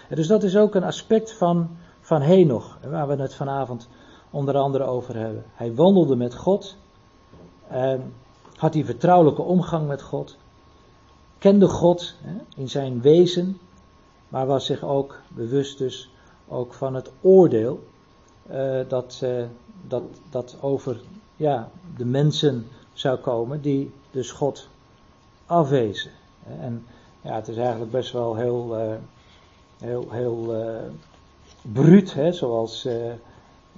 En dus dat is ook een aspect van, van Henoch, waar we het vanavond onder andere over hebben. Hij wandelde met God, uh, had die vertrouwelijke omgang met God, kende God uh, in zijn wezen, maar was zich ook bewust dus ook van het oordeel uh, dat, uh, dat, dat over ja, de mensen zou komen die dus God afwezen. En ja, het is eigenlijk best wel heel, uh, heel, heel uh, bruut, hè, zoals, uh,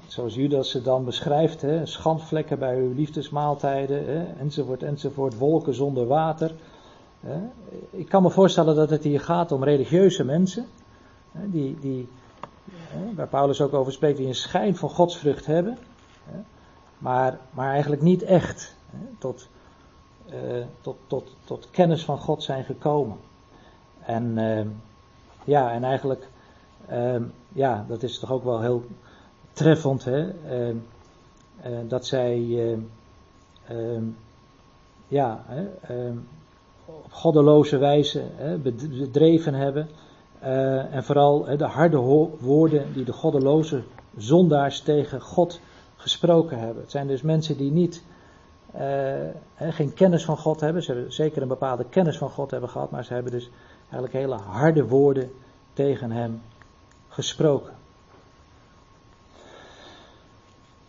zoals Judas ze dan beschrijft. Hè, schandvlekken bij uw liefdesmaaltijden, hè, enzovoort, enzovoort, wolken zonder water. Ik kan me voorstellen dat het hier gaat om religieuze mensen, die, die, waar Paulus ook over spreekt, die een schijn van godsvrucht hebben, maar, maar eigenlijk niet echt tot, tot, tot, tot kennis van God zijn gekomen. En ja, en eigenlijk, ja, dat is toch ook wel heel treffend, hè? Dat zij, ja... op goddeloze wijze hè, bedreven hebben. Uh, en vooral hè, de harde ho- woorden die de goddeloze zondaars tegen God gesproken hebben. Het zijn dus mensen die niet, uh, hè, geen kennis van God hebben. Ze hebben zeker een bepaalde kennis van God hebben gehad. Maar ze hebben dus eigenlijk hele harde woorden tegen hem gesproken.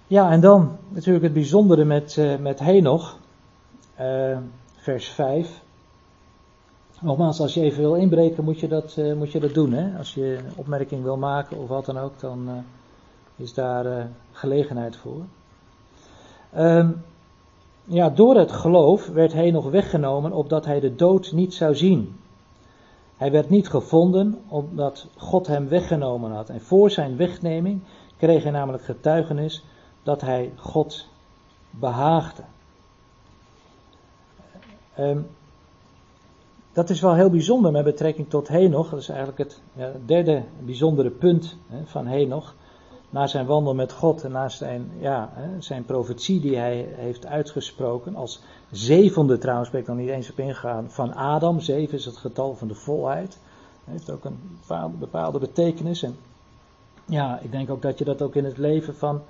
Ja, en dan natuurlijk het bijzondere met, uh, met Henoch. Uh, vers vijf. Nogmaals, als je even wil inbreken, moet je dat, uh, moet je dat doen. Hè? Als je een opmerking wil maken of wat dan ook, dan uh, is daar uh, gelegenheid voor. Um, ja, door het geloof werd Henoch weggenomen opdat hij de dood niet zou zien. Hij werd niet gevonden omdat God hem weggenomen had. En voor zijn wegneming kreeg hij namelijk getuigenis dat hij God behaagde. Um, Dat is wel heel bijzonder met betrekking tot Henoch. Dat is eigenlijk het ja, derde bijzondere punt hè, van Henoch. Na zijn wandel met God en na zijn, ja, hè, zijn profetie die hij heeft uitgesproken. Als zevende trouwens, ben ik nog niet eens op ingegaan, van Adam. Zeven is het getal van de volheid. Dat heeft ook een bepaalde, bepaalde betekenis. En ja, ik denk ook dat je dat ook in het leven van,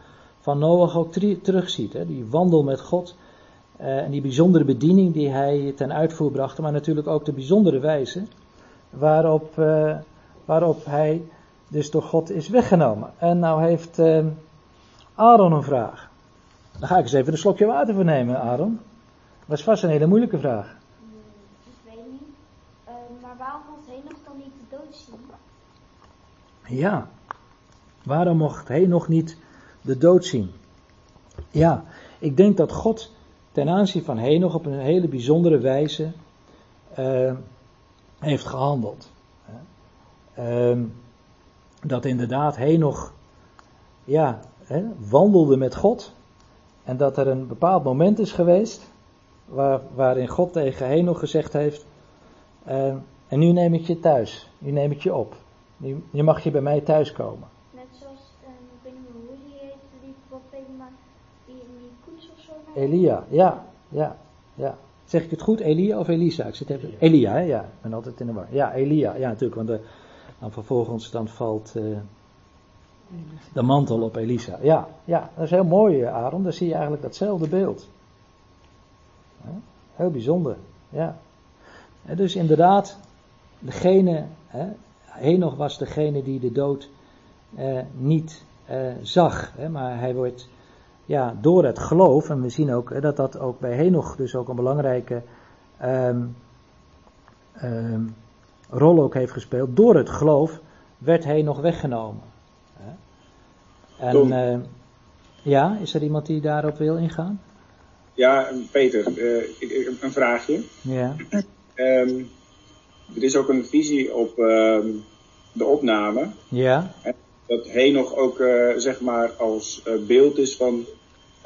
van Noach ook tri- terugziet. Hè. Die wandel met God. Uh, en die bijzondere bediening die hij ten uitvoer bracht, maar natuurlijk ook de bijzondere wijze waarop, uh, waarop hij dus door God is weggenomen. En nou heeft uh, Aaron een vraag. Dan ga ik eens even een slokje water voor nemen, Aaron. Dat was vast een hele moeilijke vraag. Ik weet niet, uh, maar waarom mocht Henoch dan niet de dood zien? Ja, waarom mocht Henoch niet de dood zien? Ja, ik denk dat God ten aanzien van Henoch op een hele bijzondere wijze uh, heeft gehandeld. Uh, dat inderdaad Henoch ja, hè, wandelde met God. En dat er een bepaald moment is geweest waar, waarin God tegen Henoch gezegd heeft. Uh, en nu neem ik je thuis, nu neem ik je op. Nu, nu mag je bij mij thuis komen. Elia, ja, ja, ja. Zeg ik het goed, Elia of Elisa? Ik zit even... Elia, Elia hè? Ja, ik ben altijd in de war. Ja, Elia, ja natuurlijk, want de, dan vervolgens dan valt uh, de mantel op Elisa. Ja, ja, dat is heel mooi, Aaron, daar zie je eigenlijk datzelfde beeld. Heel bijzonder, ja. En dus inderdaad, degene, hè, Henoch was degene die de dood uh, niet uh, zag, hè, maar hij wordt... Ja, door het geloof, en we zien ook dat dat ook bij Henoch dus ook een belangrijke um, um, rol ook heeft gespeeld. Door het geloof werd hij nog weggenomen. En uh, ja, is er iemand die daarop wil ingaan? Ja, Peter, uh, ik, een vraagje. Ja. Um, er is ook een visie op uh, de opname. Ja. Dat Henoch ook uh, zeg maar als uh, beeld is van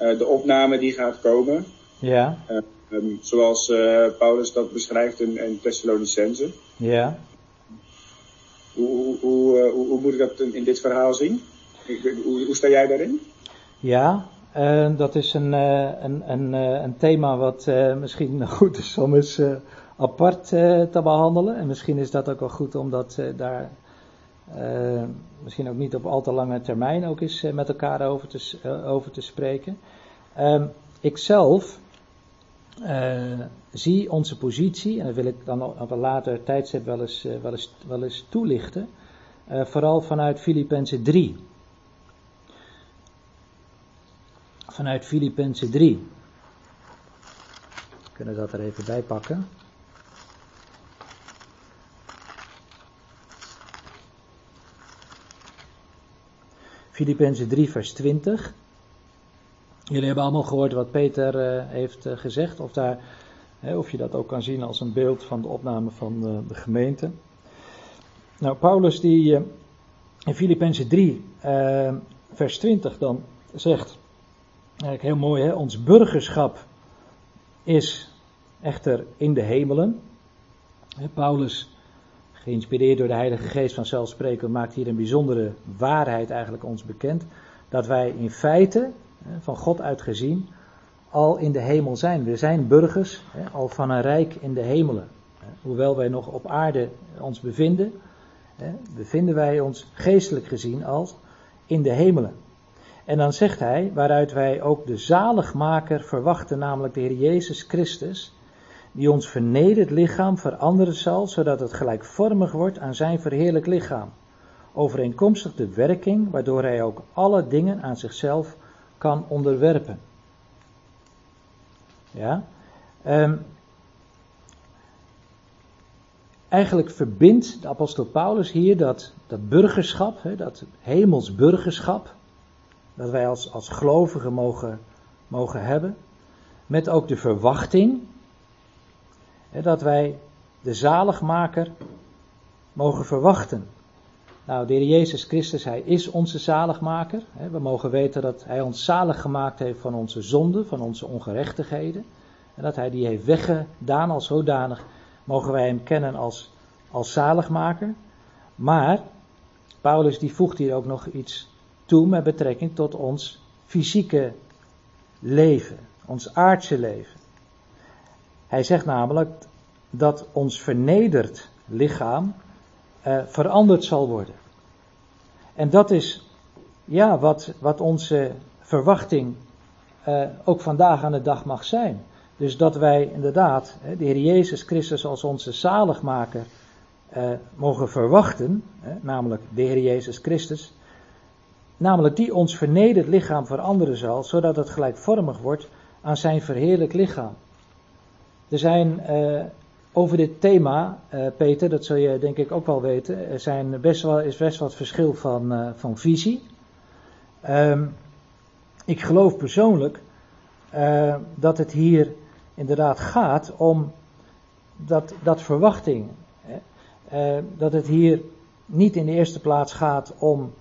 uh, de opname die gaat komen. Ja. Uh, um, zoals uh, Paulus dat beschrijft in, in Thessalonicenzen. Ja. Hoe, hoe, hoe, hoe, hoe moet ik dat in dit verhaal zien? Hoe, hoe sta jij daarin? Ja, uh, dat is een, uh, een, een, uh, een thema wat uh, misschien goed is om eens uh, apart uh, te behandelen. En misschien is dat ook wel goed omdat uh, daar uh, misschien ook niet op al te lange termijn ook eens uh, met elkaar over te, uh, over te spreken. Uh, Ikzelf uh, zie onze positie, en dat wil ik dan op een later tijdstip wel eens, uh, wel eens, wel eens toelichten, uh, vooral vanuit Filippenzen drie. Vanuit Filippenzen drie. We kunnen dat er even bij pakken. Filippenzen drie vers twintig. Jullie hebben allemaal gehoord wat Peter uh, heeft uh, gezegd. Of, daar, hè, of je dat ook kan zien als een beeld van de opname van uh, de gemeente. Nou, Paulus die uh, in Filippenzen drie uh, vers twintig dan zegt... Heel mooi, hè? Ons burgerschap is echter in de hemelen. Paulus, geïnspireerd door de Heilige Geest vanzelfsprekend, maakt hier een bijzondere waarheid eigenlijk ons bekend. Dat wij in feite, van God uit gezien, al in de hemel zijn. We zijn burgers, al van een rijk in de hemelen. Hoewel wij nog op aarde ons bevinden, bevinden wij ons geestelijk gezien als in de hemelen. En dan zegt hij, waaruit wij ook de zaligmaker verwachten, namelijk de Heer Jezus Christus, die ons vernederd lichaam veranderen zal, zodat het gelijkvormig wordt aan zijn verheerlijk lichaam, overeenkomstig de werking, waardoor hij ook alle dingen aan zichzelf kan onderwerpen. Ja, um, eigenlijk verbindt de apostel Paulus hier dat, dat burgerschap, he, dat hemels burgerschap, dat wij als, als gelovigen mogen, mogen hebben. Met ook de verwachting. Hè, dat wij de zaligmaker mogen verwachten. Nou, de Heer Jezus Christus, hij is onze zaligmaker. Hè, we mogen weten dat hij ons zalig gemaakt heeft van onze zonden, van onze ongerechtigheden. En dat hij die heeft weggedaan als zodanig. Mogen wij hem kennen als, als zaligmaker. Maar, Paulus die voegt hier ook nog iets toe met betrekking tot ons fysieke leven, ons aardse leven. Hij zegt namelijk dat ons vernederd lichaam eh, veranderd zal worden. En dat is ja, wat, wat onze verwachting eh, ook vandaag aan de dag mag zijn. Dus dat wij inderdaad de Heer Jezus Christus als onze zaligmaker eh, mogen verwachten, eh, namelijk de Heer Jezus Christus, namelijk die ons vernederd lichaam veranderen zal, zodat het gelijkvormig wordt aan zijn verheerlijk lichaam. Er zijn uh, over dit thema, uh, Peter, dat zul je denk ik ook wel weten, er zijn best wel, is best wat verschil van, uh, van visie. Um, ik geloof persoonlijk uh, dat het hier inderdaad gaat om dat, dat verwachting. Hè? Uh, dat het hier niet in de eerste plaats gaat om...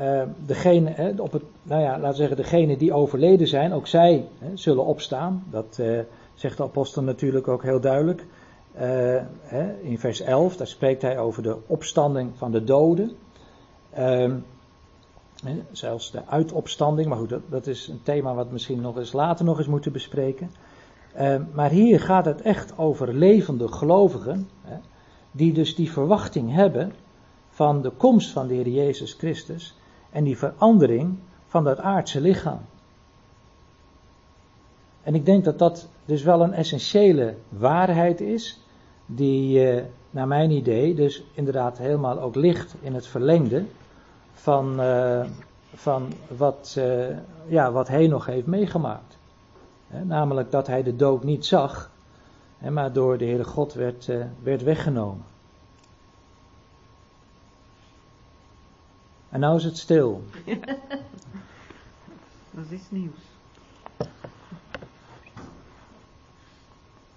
Uh, degene, eh, op het, nou ja, laten we zeggen, degene die overleden zijn, ook zij eh, zullen opstaan. Dat eh, zegt de apostel natuurlijk ook heel duidelijk. Uh, eh, in vers elf, daar spreekt hij over de opstanding van de doden. Uh, eh, zelfs de uitopstanding, maar goed, dat, dat is een thema wat we misschien nog eens later nog eens moeten bespreken. Uh, maar hier gaat het echt over levende gelovigen, eh, die dus die verwachting hebben van de komst van de Heer Jezus Christus en die verandering van dat aardse lichaam. En ik denk dat dat dus wel een essentiële waarheid is, die eh, naar mijn idee dus inderdaad helemaal ook ligt in het verlengde van, eh, van wat, eh, ja, wat Henoch heeft meegemaakt. He, namelijk dat hij de dood niet zag, he, maar door de Heere God werd, eh, werd weggenomen. En nou is het stil. Dat is nieuws.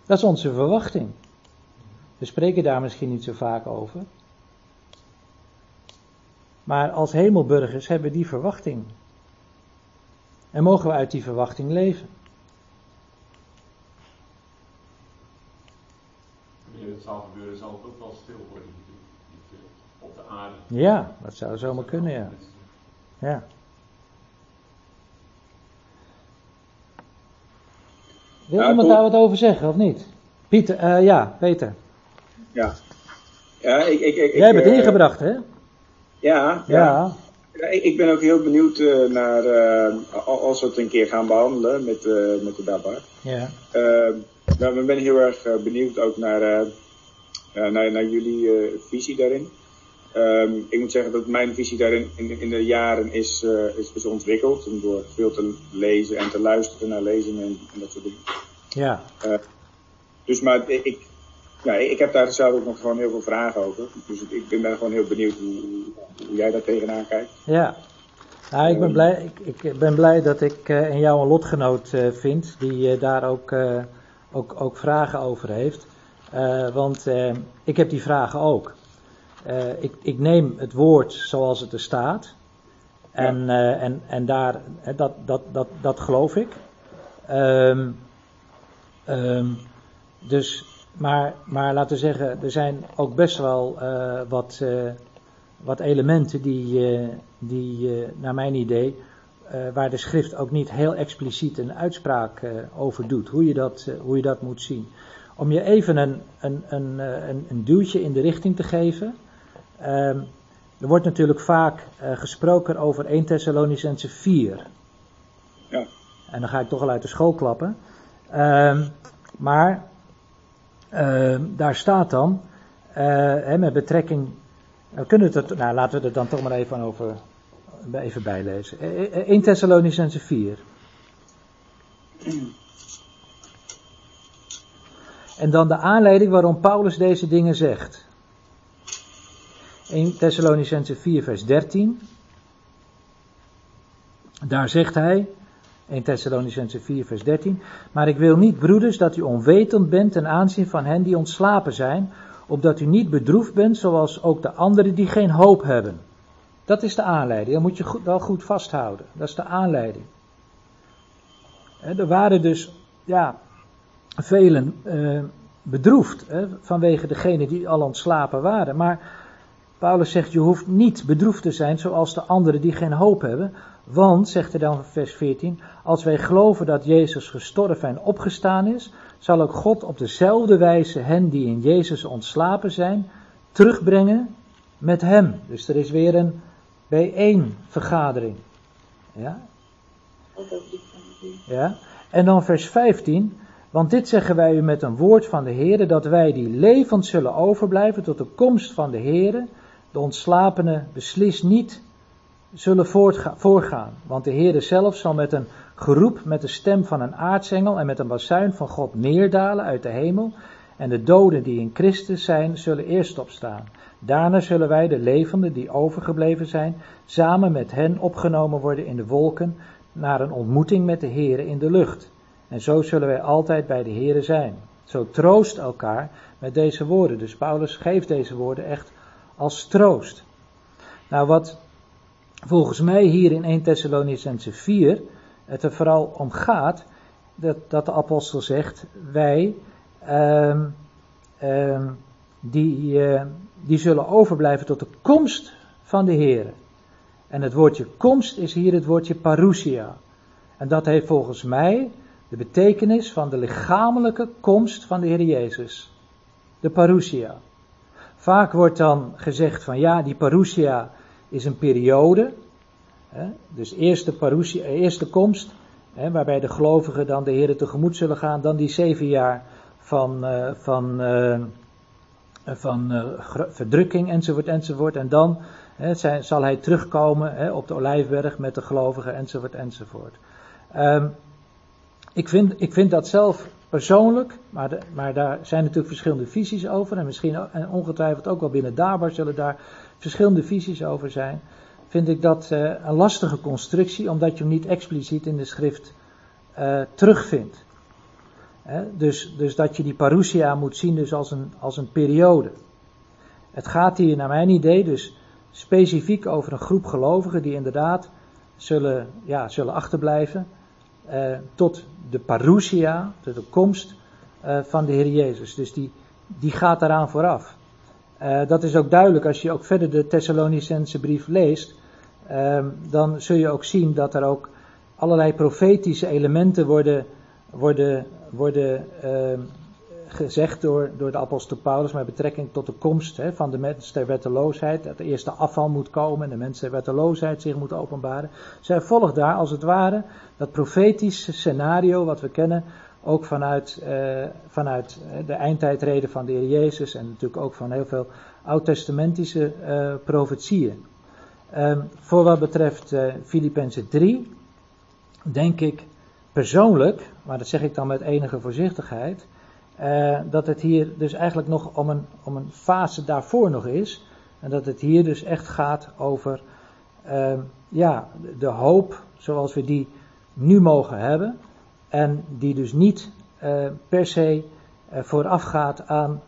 Dat is onze verwachting. We spreken daar misschien niet zo vaak over. Maar als hemelburgers hebben we die verwachting. En mogen we uit die verwachting leven. Het zal gebeuren, zal het ook wel stil worden op de aarde. Ja, dat zou zomaar kunnen, ja. Ja. Wil ja, iemand daar wat over zeggen, of niet? Pieter, uh, ja, Peter. Ja. ja ik, ik, ik, Jij ik, bent uh, ingebracht, hè? Ja, ja. ja. ja ik, ik ben ook heel benieuwd uh, naar, uh, als we het een keer gaan behandelen met, uh, met de Dabba. Ja. Uh, nou, ik ben heel erg uh, benieuwd ook naar, uh, uh, naar, naar jullie uh, visie daarin. Um, ik moet zeggen dat mijn visie daarin in, in de jaren is, uh, is, is ontwikkeld. En door veel te lezen en te luisteren naar lezingen en, en dat soort dingen. Ja. Uh, dus maar ik, nou, ik heb daar zelf ook nog gewoon heel veel vragen over. Dus ik, ik ben daar gewoon heel benieuwd hoe, hoe jij daar tegenaan kijkt. Ja. Nou, ik ben blij, ik, ik ben blij dat ik uh, in jou een lotgenoot uh, vind die uh, daar ook, uh, ook, ook vragen over heeft. Uh, want uh, ik heb die vragen ook. Uh, ik, ik neem het woord zoals het er staat. En, ja. uh, en, en daar, dat, dat, dat, dat geloof ik. Um, um, dus, maar, maar laten we zeggen, er zijn ook best wel uh, wat, uh, wat elementen die, uh, die uh, naar mijn idee, uh, waar de schrift ook niet heel expliciet een uitspraak uh, over doet. Hoe je dat, uh, hoe je dat moet zien. Om je even een, een, een, een, een duwtje in de richting te geven. Um, er wordt natuurlijk vaak uh, gesproken over Eerste Thessalonicenzen vier. Ja. En dan ga ik toch al uit de school klappen. Um, maar um, daar staat dan, uh, hè, met betrekking... Uh, kunnen we dat, nou, laten we er dan toch maar even, over, even bijlezen. Eerste Thessalonicenzen vier. En dan de aanleiding waarom Paulus deze dingen zegt. Eerste Thessalonicenzen vier vers dertien. Daar zegt hij, Eerste Thessalonicenzen vier vers dertien. Maar ik wil niet, broeders, dat u onwetend bent ten aanzien van hen die ontslapen zijn, opdat u niet bedroefd bent zoals ook de anderen die geen hoop hebben. Dat is de aanleiding, dat moet je goed, wel goed vasthouden. Dat is de aanleiding. Er waren dus, ja... velen eh, bedroefd eh, vanwege degenen die al ontslapen waren. Maar Paulus zegt, je hoeft niet bedroefd te zijn zoals de anderen die geen hoop hebben. Want, zegt hij dan vers veertien, als wij geloven dat Jezus gestorven en opgestaan is, zal ook God op dezelfde wijze hen die in Jezus ontslapen zijn, terugbrengen met hem. Dus er is weer een bijeenvergadering. Ja? Ja? En dan vers vijftien... Want dit zeggen wij u met een woord van de Heere, dat wij die levend zullen overblijven tot de komst van de Heere, de ontslapenen beslist niet zullen voortga- voorgaan. Want de Heere zelf zal met een geroep, met de stem van een aartsengel en met een bazuin van God neerdalen uit de hemel. En de doden die in Christus zijn, zullen eerst opstaan. Daarna zullen wij, de levenden die overgebleven zijn, samen met hen opgenomen worden in de wolken, naar een ontmoeting met de Heere in de lucht. En zo zullen wij altijd bij de Heere zijn. Zo troost elkaar met deze woorden. Dus Paulus geeft deze woorden echt als troost. Nou, wat volgens mij hier in Eerste Thessalonicenzen vier het er vooral om gaat, dat, dat de apostel zegt, wij um, um, die, uh, die zullen overblijven tot de komst van de Heere. En het woordje komst is hier het woordje parousia. En dat heeft volgens mij de betekenis van de lichamelijke komst van de Heer Jezus. De parousia. Vaak wordt dan gezegd van ja, die parousia is een periode. Hè, dus eerst de, parousia, eerst de komst, hè, waarbij de gelovigen dan de Heer tegemoet zullen gaan. Dan die zeven jaar van, uh, van, uh, van uh, verdrukking enzovoort enzovoort. En dan hè, zijn, zal hij terugkomen hè, op de Olijfberg met de gelovigen enzovoort enzovoort. Um, Ik vind, ik vind dat zelf persoonlijk, maar, de, maar daar zijn natuurlijk verschillende visies over. En misschien en ongetwijfeld ook wel binnen Dabar zullen daar verschillende visies over zijn. vind ik dat uh, een lastige constructie, omdat je hem niet expliciet in de schrift uh, terugvindt. He, dus, dus dat je die parousia moet zien dus als een, als een periode. Het gaat hier naar mijn idee dus specifiek over een groep gelovigen die inderdaad zullen, ja, zullen achterblijven eh, tot de parousia, tot de komst eh, van de Heer Jezus. Dus die, die gaat daaraan vooraf. Eh, dat is ook duidelijk als je ook verder de Thessalonicense brief leest, eh, dan zul je ook zien dat er ook allerlei profetische elementen worden worden worden uh, gezegd door, door de apostel Paulus met betrekking tot de komst hè, van de mens ter wetteloosheid, dat de eerste afval moet komen en de mens ter wetteloosheid zich moet openbaren. Zij volgt daar als het ware dat profetische scenario wat we kennen, ook vanuit, uh, vanuit de eindtijdreden van de Heer Jezus en natuurlijk ook van heel veel oud-testamentische uh, profetieën. Um, voor wat betreft uh, Filippenzen drie, denk ik persoonlijk, maar dat zeg ik dan met enige voorzichtigheid, eh, dat het hier dus eigenlijk nog om een, om een fase daarvoor nog is. En dat het hier dus echt gaat over eh, ja, de hoop zoals we die nu mogen hebben. En die dus niet eh, per se eh, voorafgaat aan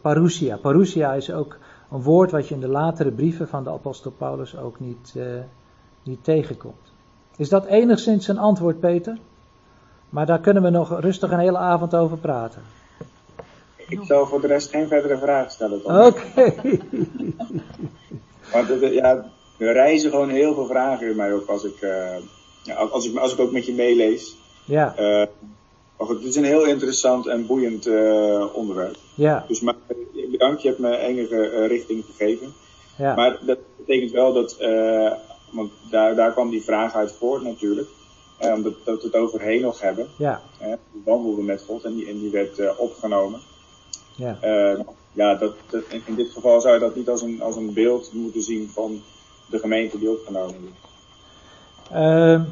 parousia. Parousia is ook een woord wat je in de latere brieven van de apostel Paulus ook niet, eh, niet tegenkomt. Is dat enigszins een antwoord, Peter? Maar daar kunnen we nog rustig een hele avond over praten. Ik zou voor de rest geen verdere vragen stellen. Oké. Okay. Want het, ja, er reizen gewoon heel veel vragen in mij op als ik, uh, als ik, als ik ook met je meelees. Ja. Uh, maar goed, het is een heel interessant en boeiend uh, onderwerp. Ja. Dus maar, bedankt, je hebt me enige uh, richting gegeven. Ja. Maar dat betekent wel dat, uh, want daar, daar kwam die vraag uit voort natuurlijk. Eh, omdat we het over Henoch hebben. Ja. Eh, die wandelde met God en die, en die werd uh, opgenomen. Ja. Uh, ja, dat, dat, in, in dit geval zou je dat niet als een, als een beeld moeten zien van de gemeente die opgenomen is. Uh,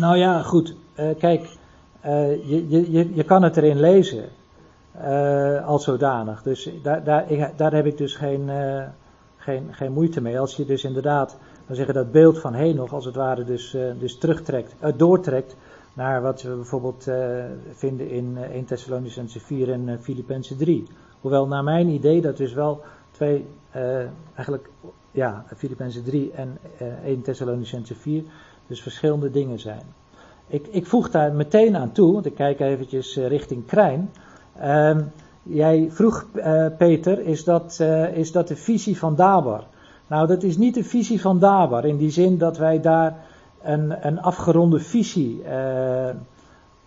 nou ja, goed. Uh, kijk, uh, je, je, je kan het erin lezen. Uh, als zodanig. Dus daar, daar, ik, daar heb ik dus geen, uh, geen, geen moeite mee. Als je dus inderdaad zeggen dat beeld van Henoch als het ware dus, uh, dus terugtrekt, uh, doortrekt naar wat we bijvoorbeeld uh, vinden in uh, één Thessalonicenzen vier en uh, Filippenzen drie. Hoewel naar mijn idee dat dus wel twee, uh, eigenlijk ja, Filippenzen drie en uh, één Thessalonicenzen vier dus verschillende dingen zijn. Ik, ik voeg daar meteen aan toe, want ik kijk eventjes uh, richting Krijn. Uh, jij vroeg uh, Peter, is dat, uh, is dat de visie van Dabar? Nou, dat is niet de visie van Dabar, in die zin dat wij daar een, een afgeronde visie uh,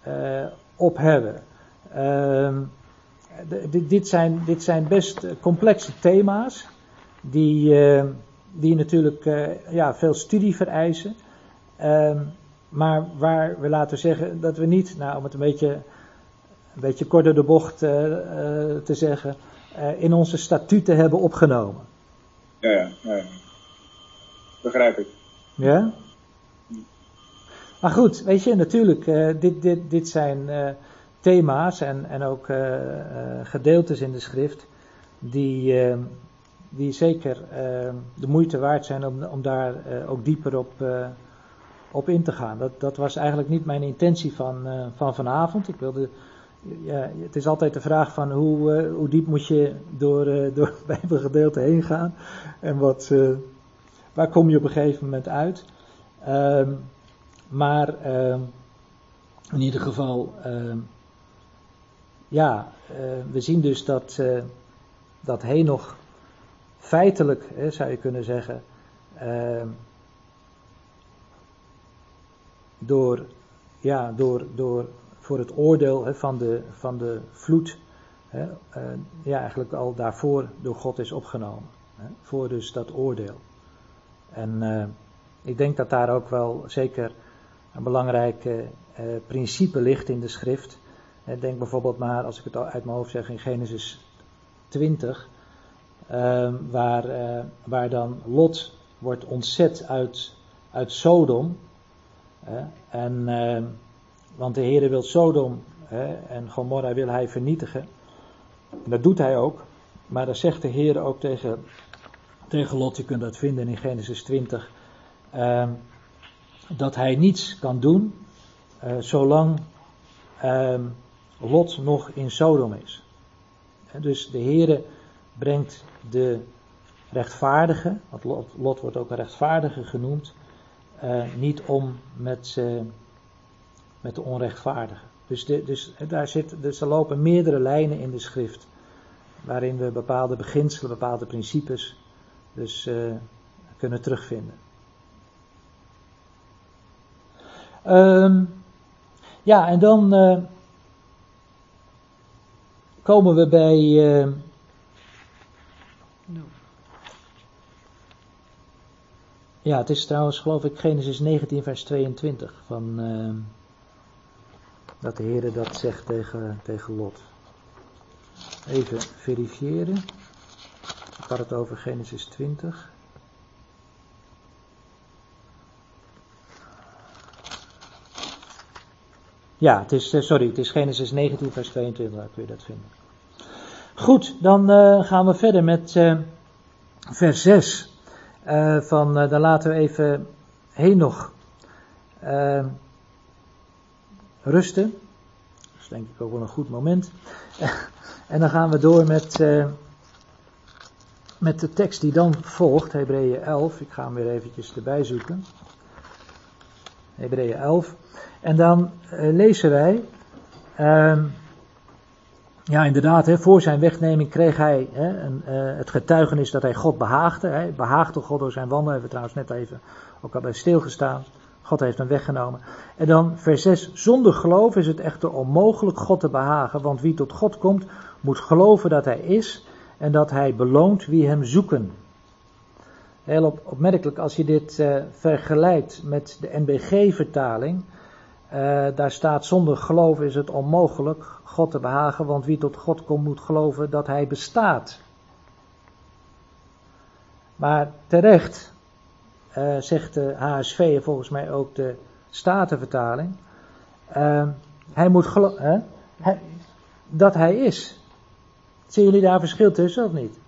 uh, op hebben. Uh, d- dit, zijn, dit zijn best complexe thema's, die, uh, die natuurlijk uh, ja, veel studie vereisen. Uh, maar waar we laten zeggen dat we niet, nou, om het een beetje, een beetje kort door de bocht uh, uh, te zeggen, uh, in onze statuten hebben opgenomen. Ja, ja, ja, begrijp ik. Ja? Maar goed, weet je, natuurlijk, uh, dit, dit, dit zijn uh, thema's en, en ook uh, uh, gedeeltes in de schrift die, uh, die zeker uh, de moeite waard zijn om, om daar uh, ook dieper op, uh, op in te gaan. Dat, dat was eigenlijk niet mijn intentie van, uh, van vanavond. Ik wilde... Ja, het is altijd de vraag van hoe, uh, hoe diep moet je door, uh, door het Bijbelgedeelte heen gaan en wat, uh, waar kom je op een gegeven moment uit. Uh, maar uh, in ieder geval, uh, ja, uh, we zien dus dat, uh, dat Henoch feitelijk, hè, zou je kunnen zeggen, uh, door, ja, door, door voor het oordeel he, van, de, van de vloed, he, uh, ja, eigenlijk al daarvoor door God is opgenomen. He, voor dus dat oordeel. En uh, ik denk dat daar ook wel zeker een belangrijk uh, principe ligt in de schrift. He, denk bijvoorbeeld maar, als ik het uit mijn hoofd zeg, in Genesis twintig, uh, waar, uh, waar dan Lot wordt ontzet uit, uit Sodom. He, en... Uh, Want de Heere wil Sodom hè, en Gomorra wil hij vernietigen. En dat doet hij ook. Maar dat zegt de Heere ook tegen, tegen Lot, je kunt dat vinden in Genesis twintig, uh, dat hij niets kan doen uh, zolang uh, Lot nog in Sodom is. En dus de Heere brengt de rechtvaardige, want Lot, Lot wordt ook een rechtvaardige genoemd, uh, niet om met, uh, met de onrechtvaardige. Dus, de, dus, daar zit, dus er lopen meerdere lijnen in de schrift, waarin we bepaalde beginselen, bepaalde principes dus uh, kunnen terugvinden. Um, ja, en dan uh, komen we bij uh, ja, het is trouwens geloof ik Genesis negentien vers tweeëntwintig van uh, dat de Heere dat zegt tegen, tegen Lot. Even verifiëren. Ik had het over Genesis twintig. Ja, het is, sorry, het is Genesis negentien vers tweeëntwintig, waar kun je dat vinden. Goed, dan uh, gaan we verder met uh, vers zes. Uh, van, uh, dan laten we even Henoch uh, rusten. Dat is denk ik ook wel een goed moment. En dan gaan we door met, uh, met de tekst die dan volgt, Hebreeën elf. Ik ga hem weer eventjes erbij zoeken. Hebreeën elf. En dan uh, lezen wij... Uh, Ja, inderdaad, hè, voor zijn wegneming kreeg hij hè, een, uh, het getuigenis dat hij God behaagde. Hè, behaagde God door zijn wandel, hebben we trouwens net even ook al bij stilgestaan. God heeft hem weggenomen. En dan vers zes, zonder geloof is het echter onmogelijk God te behagen, want wie tot God komt moet geloven dat hij is en dat hij beloont wie hem zoeken. Heel op, opmerkelijk als je dit uh, vergelijkt met de N B G-vertaling... Uh, daar staat, zonder geloof is het onmogelijk God te behagen, want wie tot God komt moet geloven dat hij bestaat. Maar terecht, uh, zegt de H S V en volgens mij ook de Statenvertaling, uh, hij moet geloven uh, hij, dat hij is. Zien jullie daar verschil tussen of niet?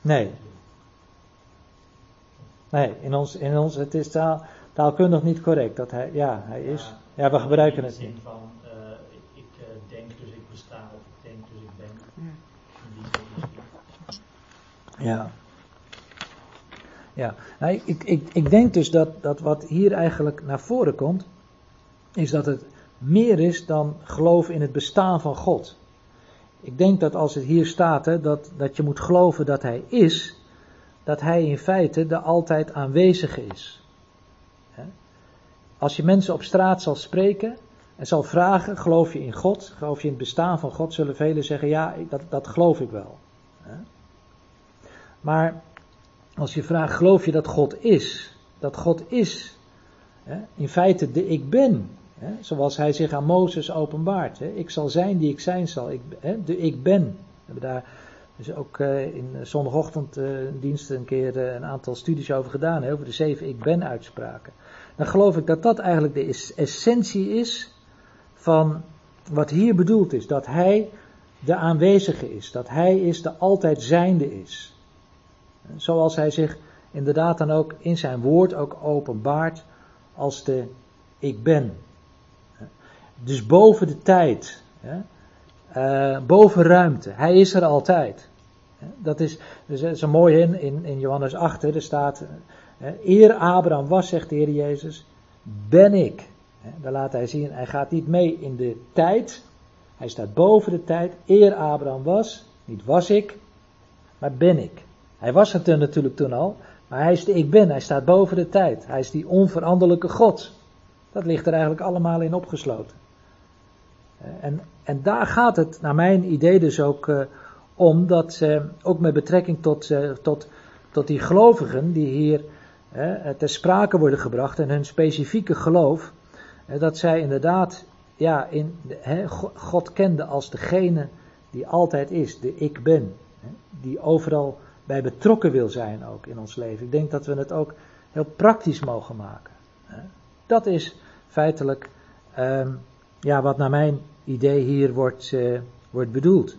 Nee. Nee, in ons, in ons het is taal, taalkundig niet correct. Dat hij, ja, hij is. Ja, ja we gebruiken het niet. In de zin van, uh, ik, ik uh, denk dus ik besta, of ik denk dus ik ben. Ja. Ja. Nou, ik, ik, ik denk dus dat, dat wat hier eigenlijk naar voren komt, is dat het meer is dan geloof in het bestaan van God. Ik denk dat als het hier staat, hè, dat, dat je moet geloven dat hij is, dat hij in feite de altijd aanwezige is. Als je mensen op straat zal spreken en zal vragen, geloof je in God, geloof je in het bestaan van God, zullen velen zeggen, ja, dat, dat geloof ik wel. Maar als je vraagt, geloof je dat God is, dat God is, in feite de ik ben. He, zoals hij zich aan Mozes openbaart. He. Ik zal zijn die ik zijn zal. Ik, he, de ik ben. We hebben daar dus ook uh, in zondagochtenddiensten uh, een keer uh, een aantal studies over gedaan. He, over de zeven ik ben uitspraken. Dan geloof ik dat dat eigenlijk de es- essentie is van wat hier bedoeld is. Dat hij de aanwezige is. Dat hij is de altijd zijnde is. Zoals hij zich inderdaad dan ook in zijn woord ook openbaart als de ik ben. Dus boven de tijd, hè, uh, boven ruimte, hij is er altijd. Dat is, dus dat is een mooi in, in, in Johannes acht, hè, er staat, hè, eer Abraham was, zegt de Heer Jezus, ben ik. Hè, daar laat hij zien, hij gaat niet mee in de tijd, hij staat boven de tijd, eer Abraham was, niet was ik, maar ben ik. Hij was het er natuurlijk toen al, maar hij is de ik ben, hij staat boven de tijd, hij is die onveranderlijke God. Dat ligt er eigenlijk allemaal in opgesloten. En, en daar gaat het, naar mijn idee dus ook, uh, om, dat uh, ook met betrekking tot, uh, tot, tot die gelovigen die hier uh, ter sprake worden gebracht en hun specifieke geloof, uh, dat zij inderdaad, ja, in, uh, God kende als degene die altijd is, de ik ben, uh, die overal bij betrokken wil zijn ook in ons leven. Ik denk dat we het ook heel praktisch mogen maken. Uh. Dat is feitelijk um, ja, wat naar mijn idee hier wordt, uh, wordt bedoeld.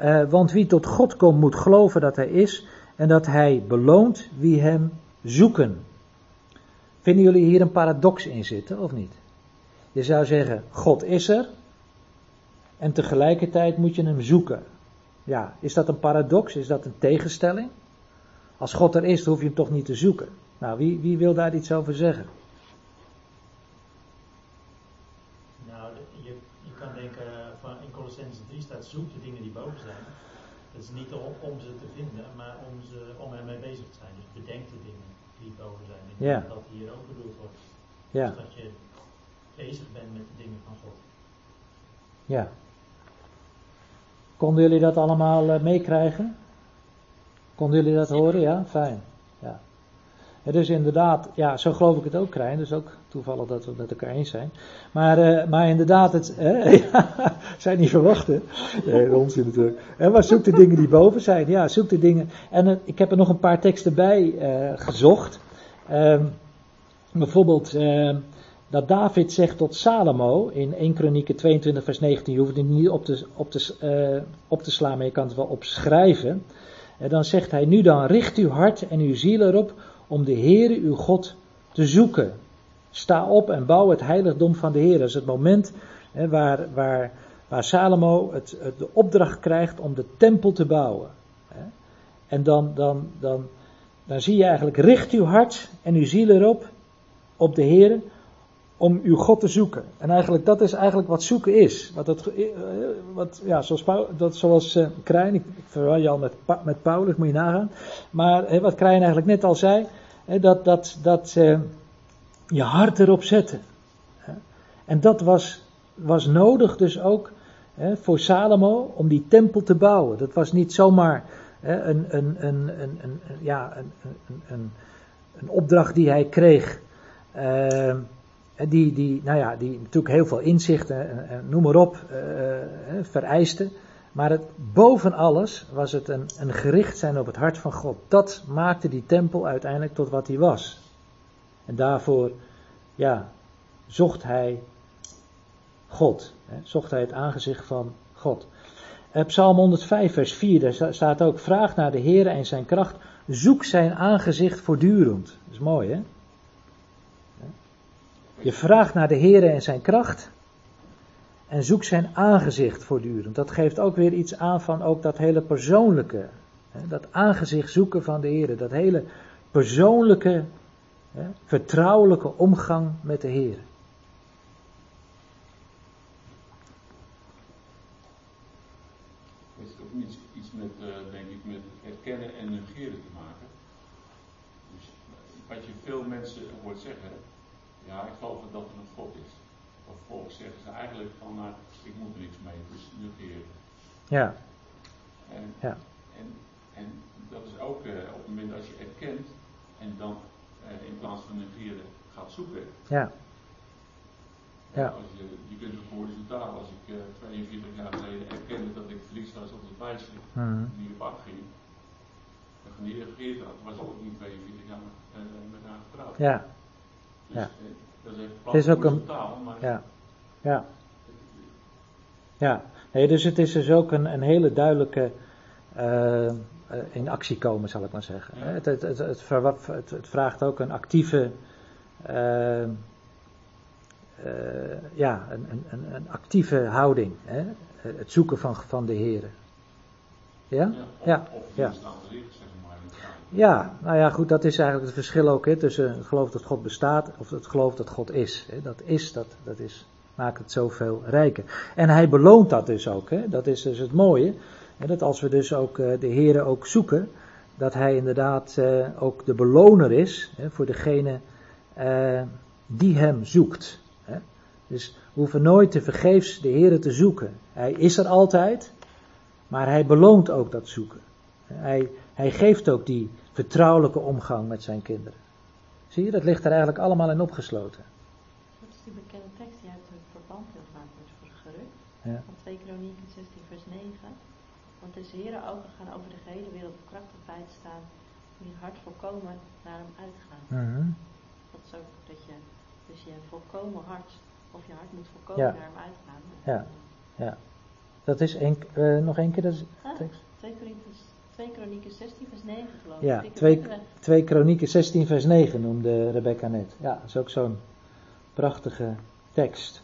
Uh, want wie tot God komt moet geloven dat hij is en dat hij beloont wie hem zoeken. Vinden jullie hier een paradox in zitten of niet? Je zou zeggen, God is er en tegelijkertijd moet je hem zoeken. Ja, is dat een paradox? Is dat een tegenstelling? Als God er is, hoef je hem toch niet te zoeken. Nou, wie, wie wil daar iets over zeggen? Nou, je, je kan denken, van in Kolossenzen drie staat, zoek de dingen die boven zijn. Dat is niet om, om ze te vinden, maar om, ze, om ermee bezig te zijn. Dus bedenk de dingen die boven zijn. Ik denk dat dat hier ook bedoeld wordt. Ja. Dus dat je bezig bent met de dingen van God. Ja. Konden jullie dat allemaal meekrijgen? Konden jullie dat horen? Ja, fijn. Ja. En dus inderdaad, ja, zo geloof ik het ook, Krijn. Dus ook toevallig dat we het met elkaar eens zijn. Maar, uh, maar inderdaad, het eh, ja, zijn niet verwachten. Nee, onzin natuurlijk. En maar zoek de dingen die boven zijn. Ja, zoek de dingen. En uh, ik heb er nog een paar teksten bij uh, gezocht. Uh, bijvoorbeeld uh, dat David zegt tot Salomo in één Kronieken tweeëntwintig vers negentien. Je hoeft het niet op te, op te, uh, op te slaan, maar je kan het wel opschrijven. En dan zegt hij, nu dan richt uw hart en uw ziel erop om de Heere uw God te zoeken. Sta op en bouw het heiligdom van de Heere. Dat is het moment hè, waar, waar, waar Salomo het, het, de opdracht krijgt om de tempel te bouwen. Hè. En dan, dan, dan, dan zie je eigenlijk, richt uw hart en uw ziel erop op de Heere om uw God te zoeken. En eigenlijk dat is eigenlijk wat zoeken is. Wat het, wat, ja, zoals Paul, dat, zoals uh, Krijn, ik verwar je al met, met Paulus, moet je nagaan. Maar he, wat Krijn eigenlijk net al zei, he, dat, dat, dat uh, je hart erop zetten. He. En dat was, was nodig dus ook he, voor Salomo om die tempel te bouwen. Dat was niet zomaar he, een, een, een, een, een, ja, een, een, een, een opdracht die hij kreeg. Uh, Die, die, nou ja, die natuurlijk heel veel inzichten en, en noem maar op uh, vereiste. Maar het, boven alles was het een, een gericht zijn op het hart van God. Dat maakte die tempel uiteindelijk tot wat hij was. En daarvoor ja, zocht hij God. Hè, zocht hij het aangezicht van God. Uh, Psalm honderdvijf vers vier, daar staat ook, vraag naar de Heere en zijn kracht. Zoek zijn aangezicht voortdurend. Dat is mooi, hè? Je vraagt naar de Heere en zijn kracht en zoekt zijn aangezicht voortdurend. Dat geeft ook weer iets aan van ook dat hele persoonlijke, hè, dat aangezicht zoeken van de Heere. Dat hele persoonlijke, hè, vertrouwelijke omgang met de Heere. Het heeft ook iets, iets met, denk ik, met herkennen en negeren te maken. Dus wat je veel mensen hoort zeggen... Ja, ik geloof dat het een God is. Of volk zeggen ze eigenlijk van, nou, ik moet er niks mee, dus negeren. Ja. En, ja. En, en dat is ook uh, op het moment als je erkent en dan uh, in plaats van negeren gaat zoeken. Ja. Ja. Als je, je kunt het horizontaal, als ik uh, tweeënveertig jaar geleden erkende dat ik verlies was op het meisje, mm-hmm. die op af ging, dan genegeerd had, was ook niet tweeënveertig jaar uh, met haar getrouwd. Ja. Ja. Dus, eh, dat is ook een taal, maar... ja, ja, ja. Nee, dus het is dus ook een, een hele duidelijke uh, in actie komen, zal ik maar zeggen. Ja. Het, het, het, het, het, het vraagt ook een actieve, uh, uh, ja, een, een, een actieve houding. Hè? Het zoeken van, van de Heere. Ja, ja, of, ja. Of Ja, nou ja, goed, dat is eigenlijk het verschil ook hè, tussen het geloof dat God bestaat of het geloof dat God is. Hè. Dat is, dat, dat is, maakt het zoveel rijker. En hij beloont dat dus ook, hè. Dat is dus het mooie. Hè, dat als we dus ook uh, de Heere ook zoeken, dat hij inderdaad uh, ook de beloner is hè, voor degene uh, die hem zoekt. Hè. Dus we hoeven nooit te vergeefs de Heere te zoeken. Hij is er altijd, maar hij beloont ook dat zoeken. Hij, hij geeft ook die vertrouwelijke omgang met zijn kinderen. Zie je, dat ligt er eigenlijk allemaal in opgesloten. Dat is die bekende tekst die uit het verband heel vaak wordt gerukt. Ja. Van twee Kronieken zestien vers negen. Want de Heere ogen gaan over de hele wereld op kracht op uit staan. Die hart volkomen naar hem uitgaan. Mm-hmm. Dat is ook dat je, dus je volkomen hart of je hart moet voorkomen, ja. Naar hem uitgaan. Ja, ja. Dat is een, uh, nog één keer de ah, tekst. twee Kronieken zestien vers negen geloof ik. Ja, twee Kronieken zestien vers negen noemde Rebecca net. Ja, dat is ook zo'n prachtige tekst.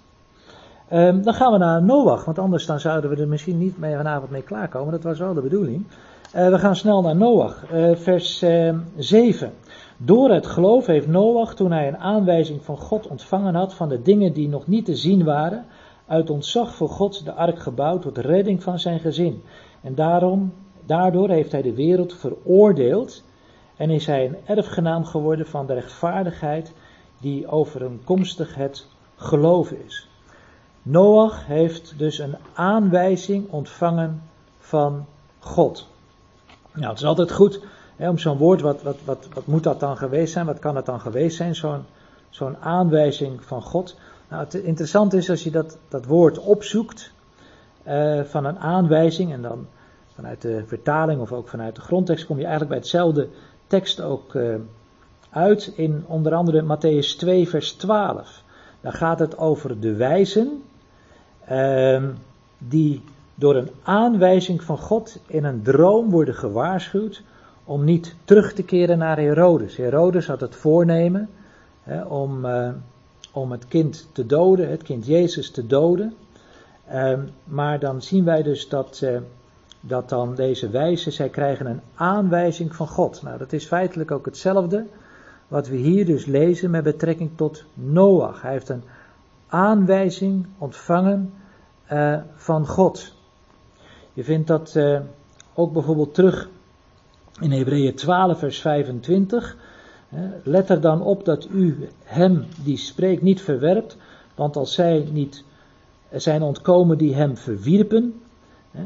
Um, dan gaan we naar Noach, want anders dan zouden we er misschien niet mee vanavond mee klaarkomen. Dat was wel de bedoeling. Uh, we gaan snel naar Noach, uh, vers uh, zeven. Door het geloof heeft Noach, toen hij een aanwijzing van God ontvangen had van de dingen die nog niet te zien waren, uit ontzag voor God de ark gebouwd tot redding van zijn gezin. En daarom, daardoor heeft hij de wereld veroordeeld en is hij een erfgenaam geworden van de rechtvaardigheid die overeenkomstig het geloof is. Noach heeft dus een aanwijzing ontvangen van God. Nou, het is altijd goed hè, om zo'n woord, wat, wat, wat, wat moet dat dan geweest zijn, wat kan het dan geweest zijn, zo'n, zo'n aanwijzing van God. Nou, het interessante is als je dat, dat woord opzoekt uh, van een aanwijzing en dan vanuit de vertaling of ook vanuit de grondtekst kom je eigenlijk bij hetzelfde tekst ook uh, uit in onder andere Mattheüs twee vers twaalf. Daar gaat het over de wijzen uh, die door een aanwijzing van God in een droom worden gewaarschuwd om niet terug te keren naar Herodes. Herodes had het voornemen hè, om, uh, om het kind te doden, het kind Jezus te doden. Uh, maar dan zien wij dus dat, uh, dat dan deze wijzen, zij krijgen een aanwijzing van God. Nou, dat is feitelijk ook hetzelfde wat we hier dus lezen met betrekking tot Noach. Hij heeft een aanwijzing ontvangen uh, van God. Je vindt dat uh, ook bijvoorbeeld terug in Hebreeën twaalf vers vijfentwintig. Let er dan op dat u hem die spreekt niet verwerpt, want als zij niet zijn ontkomen die hem verwierpen,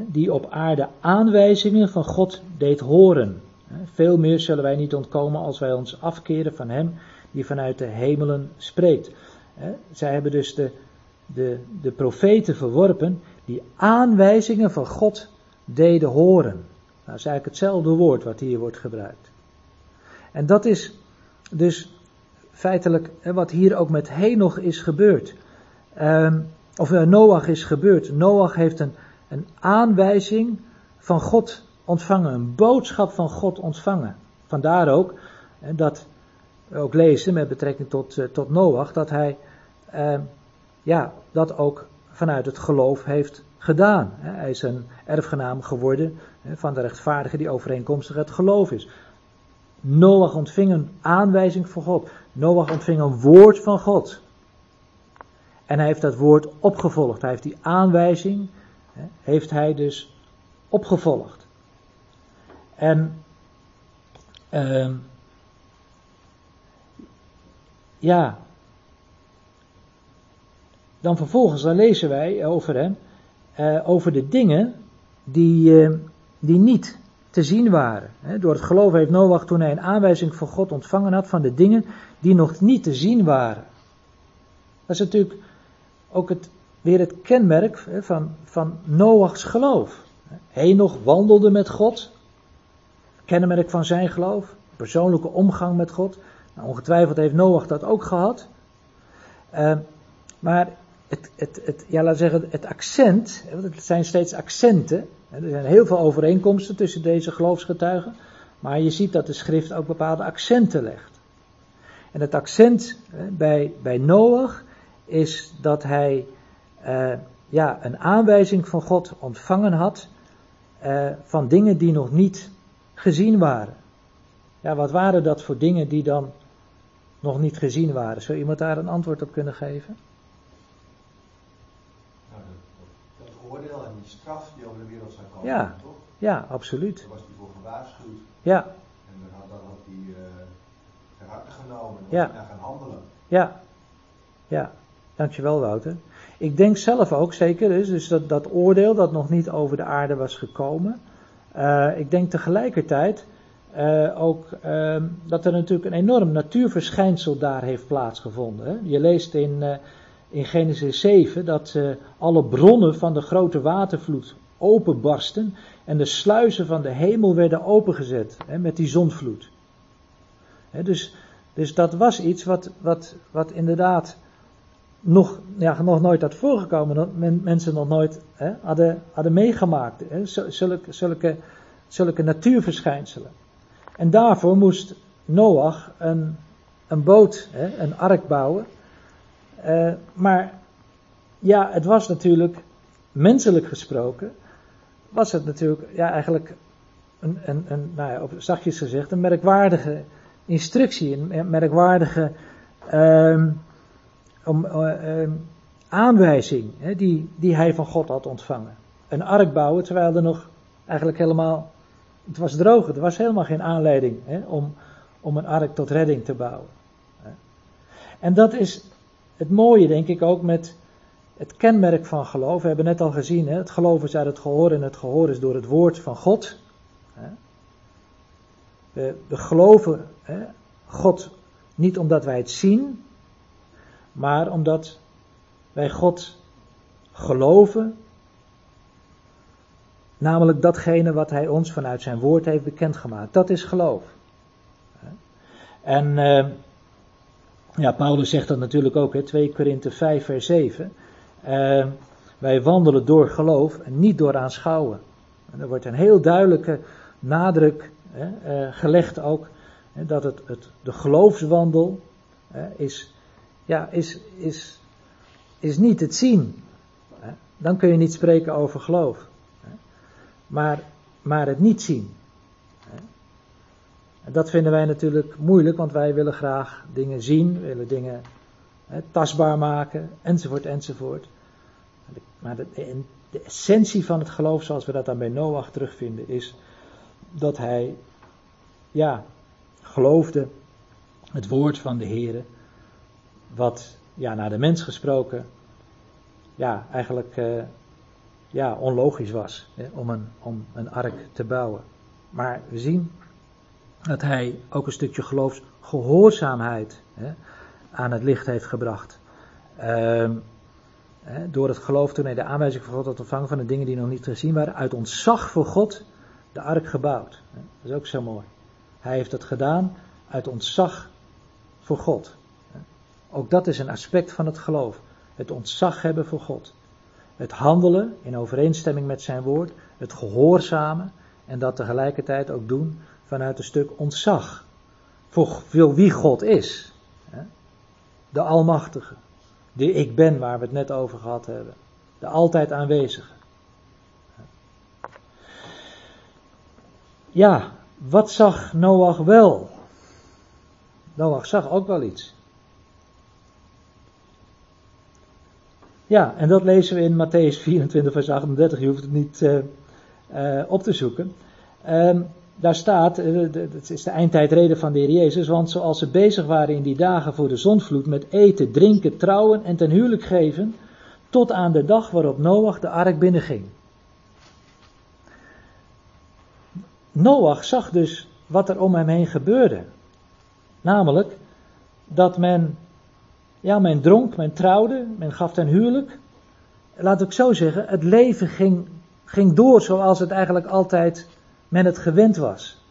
die op aarde aanwijzingen van God deed horen. Veel meer zullen wij niet ontkomen als wij ons afkeren van hem die vanuit de hemelen spreekt. Zij hebben dus de, de, de profeten verworpen die aanwijzingen van God deden horen. Nou, dat is eigenlijk hetzelfde woord wat hier wordt gebruikt. En dat is dus feitelijk wat hier ook met Henoch is gebeurd. Um, of uh, Noach is gebeurd. Noach heeft een, een aanwijzing van God ontvangen. Een boodschap van God ontvangen. Vandaar ook dat we ook lezen met betrekking tot, uh, tot Noach. Dat hij uh, ja, dat ook vanuit het geloof heeft gedaan. Hij is een erfgenaam geworden van de rechtvaardige die overeenkomstig het geloof is. Noach ontving een aanwijzing van God. Noach ontving een woord van God. En hij heeft dat woord opgevolgd. Hij heeft die aanwijzing, heeft hij dus opgevolgd. En uh, ja, dan vervolgens dan lezen wij over hem, uh, over de dingen die, uh, die niet te zien waren. Door het geloof heeft Noach toen hij een aanwijzing van God ontvangen had van de dingen die nog niet te zien waren. Dat is natuurlijk ook het, weer het kenmerk van, van Noachs geloof. Henoch wandelde met God, kenmerk van zijn geloof, persoonlijke omgang met God. Nou, ongetwijfeld heeft Noach dat ook gehad. Uh, maar het, het, het, ja, laten we zeggen, het accent, want het zijn steeds accenten. Er zijn heel veel overeenkomsten tussen deze geloofsgetuigen, maar je ziet dat de schrift ook bepaalde accenten legt. En het accent bij, bij Noach is dat hij eh, ja, een aanwijzing van God ontvangen had eh, van dingen die nog niet gezien waren. Ja, wat waren dat voor dingen die dan nog niet gezien waren? Zou iemand daar een antwoord op kunnen geven? Oordeel en die straf die over de wereld zou komen, ja, toch? Ja, absoluut. Daar was hij voor gewaarschuwd. Ja. En dan had, dan had hij uh, ter harte genomen en ja. Naar gaan handelen. Ja, ja. Dankjewel Wouter. Ik denk zelf ook zeker, dus, dus dat, dat oordeel dat nog niet over de aarde was gekomen. Uh, ik denk tegelijkertijd uh, ook uh, dat er natuurlijk een enorm natuurverschijnsel daar heeft plaatsgevonden. Hè? Je leest in... Uh, In Genesis zeven dat uh, alle bronnen van de grote watervloed openbarsten en de sluizen van de hemel werden opengezet hè, met die zondvloed. Hè, dus, dus dat was iets wat, wat, wat inderdaad nog, ja, nog nooit had voorgekomen, dat men, mensen nog nooit hè, hadden, hadden meegemaakt, hè, zulke, zulke, zulke natuurverschijnselen. En daarvoor moest Noach een, een boot, hè, een ark bouwen. Uh, maar ja, het was natuurlijk, menselijk gesproken, was het natuurlijk ja, eigenlijk, een, een, een, nou ja, op zachtjes gezegd, een merkwaardige instructie, een merkwaardige uh, um, uh, uh, aanwijzing hè, die, die hij van God had ontvangen. Een ark bouwen, terwijl er nog eigenlijk helemaal, het was droog, er was helemaal geen aanleiding hè, om, om een ark tot redding te bouwen. En dat is het mooie, denk ik, ook met het kenmerk van geloof. We hebben net al gezien, hè, het geloof is uit het gehoor en het gehoor is door het woord van God. We, we geloven hè, God niet omdat wij het zien, maar omdat wij God geloven, namelijk datgene wat hij ons vanuit zijn woord heeft bekendgemaakt. Dat is geloof. En eh, ja, Paulus zegt dat natuurlijk ook, hè, twee Korinthe vijf vers zeven. Eh, wij wandelen door geloof en niet door aanschouwen. En er wordt een heel duidelijke nadruk hè, eh, gelegd ook, hè, dat het, het, de geloofswandel hè, is, ja, is, is, is niet het zien. Hè. Dan kun je niet spreken over geloof. Maar, maar het niet zien. En dat vinden wij natuurlijk moeilijk, want wij willen graag dingen zien, willen dingen hè, tastbaar maken, enzovoort, enzovoort. Maar de, de essentie van het geloof, zoals we dat dan bij Noach terugvinden, is dat hij, ja, geloofde het woord van de Heere, wat, ja, naar de mens gesproken, ja, eigenlijk... Uh, ja, onlogisch was hè, om, een, om een ark te bouwen. Maar we zien dat hij ook een stukje geloofsgehoorzaamheid hè, aan het licht heeft gebracht. Um, hè, door het geloof toen hij de aanwijzing van God had ontvangen van de dingen die nog niet gezien waren, uit ontzag voor God de ark gebouwd. Hè. Dat is ook zo mooi. Hij heeft dat gedaan uit ontzag voor God. Hè. Ook dat is een aspect van het geloof. Het ontzag hebben voor God. Het handelen in overeenstemming met zijn woord, het gehoorzamen en dat tegelijkertijd ook doen vanuit een stuk ontzag voor wie God is. De Almachtige, de Ik Ben waar we het net over gehad hebben, de altijd aanwezige. Ja, wat zag Noach wel? Noach zag ook wel iets. Ja, en dat lezen we in Mattheüs vierentwintig vers achtendertig, je hoeft het niet uh, uh, op te zoeken. Um, daar staat, het uh, is de eindtijdreden van de Heer Jezus, want zoals ze bezig waren in die dagen voor de zondvloed met eten, drinken, trouwen en ten huwelijk geven, tot aan de dag waarop Noach de ark binnenging. Noach zag dus wat er om hem heen gebeurde. Namelijk, dat men... Ja, men dronk, men trouwde, men gaf ten huwelijk. Laat ik zo zeggen, het leven ging, ging door zoals het eigenlijk altijd men het gewend was.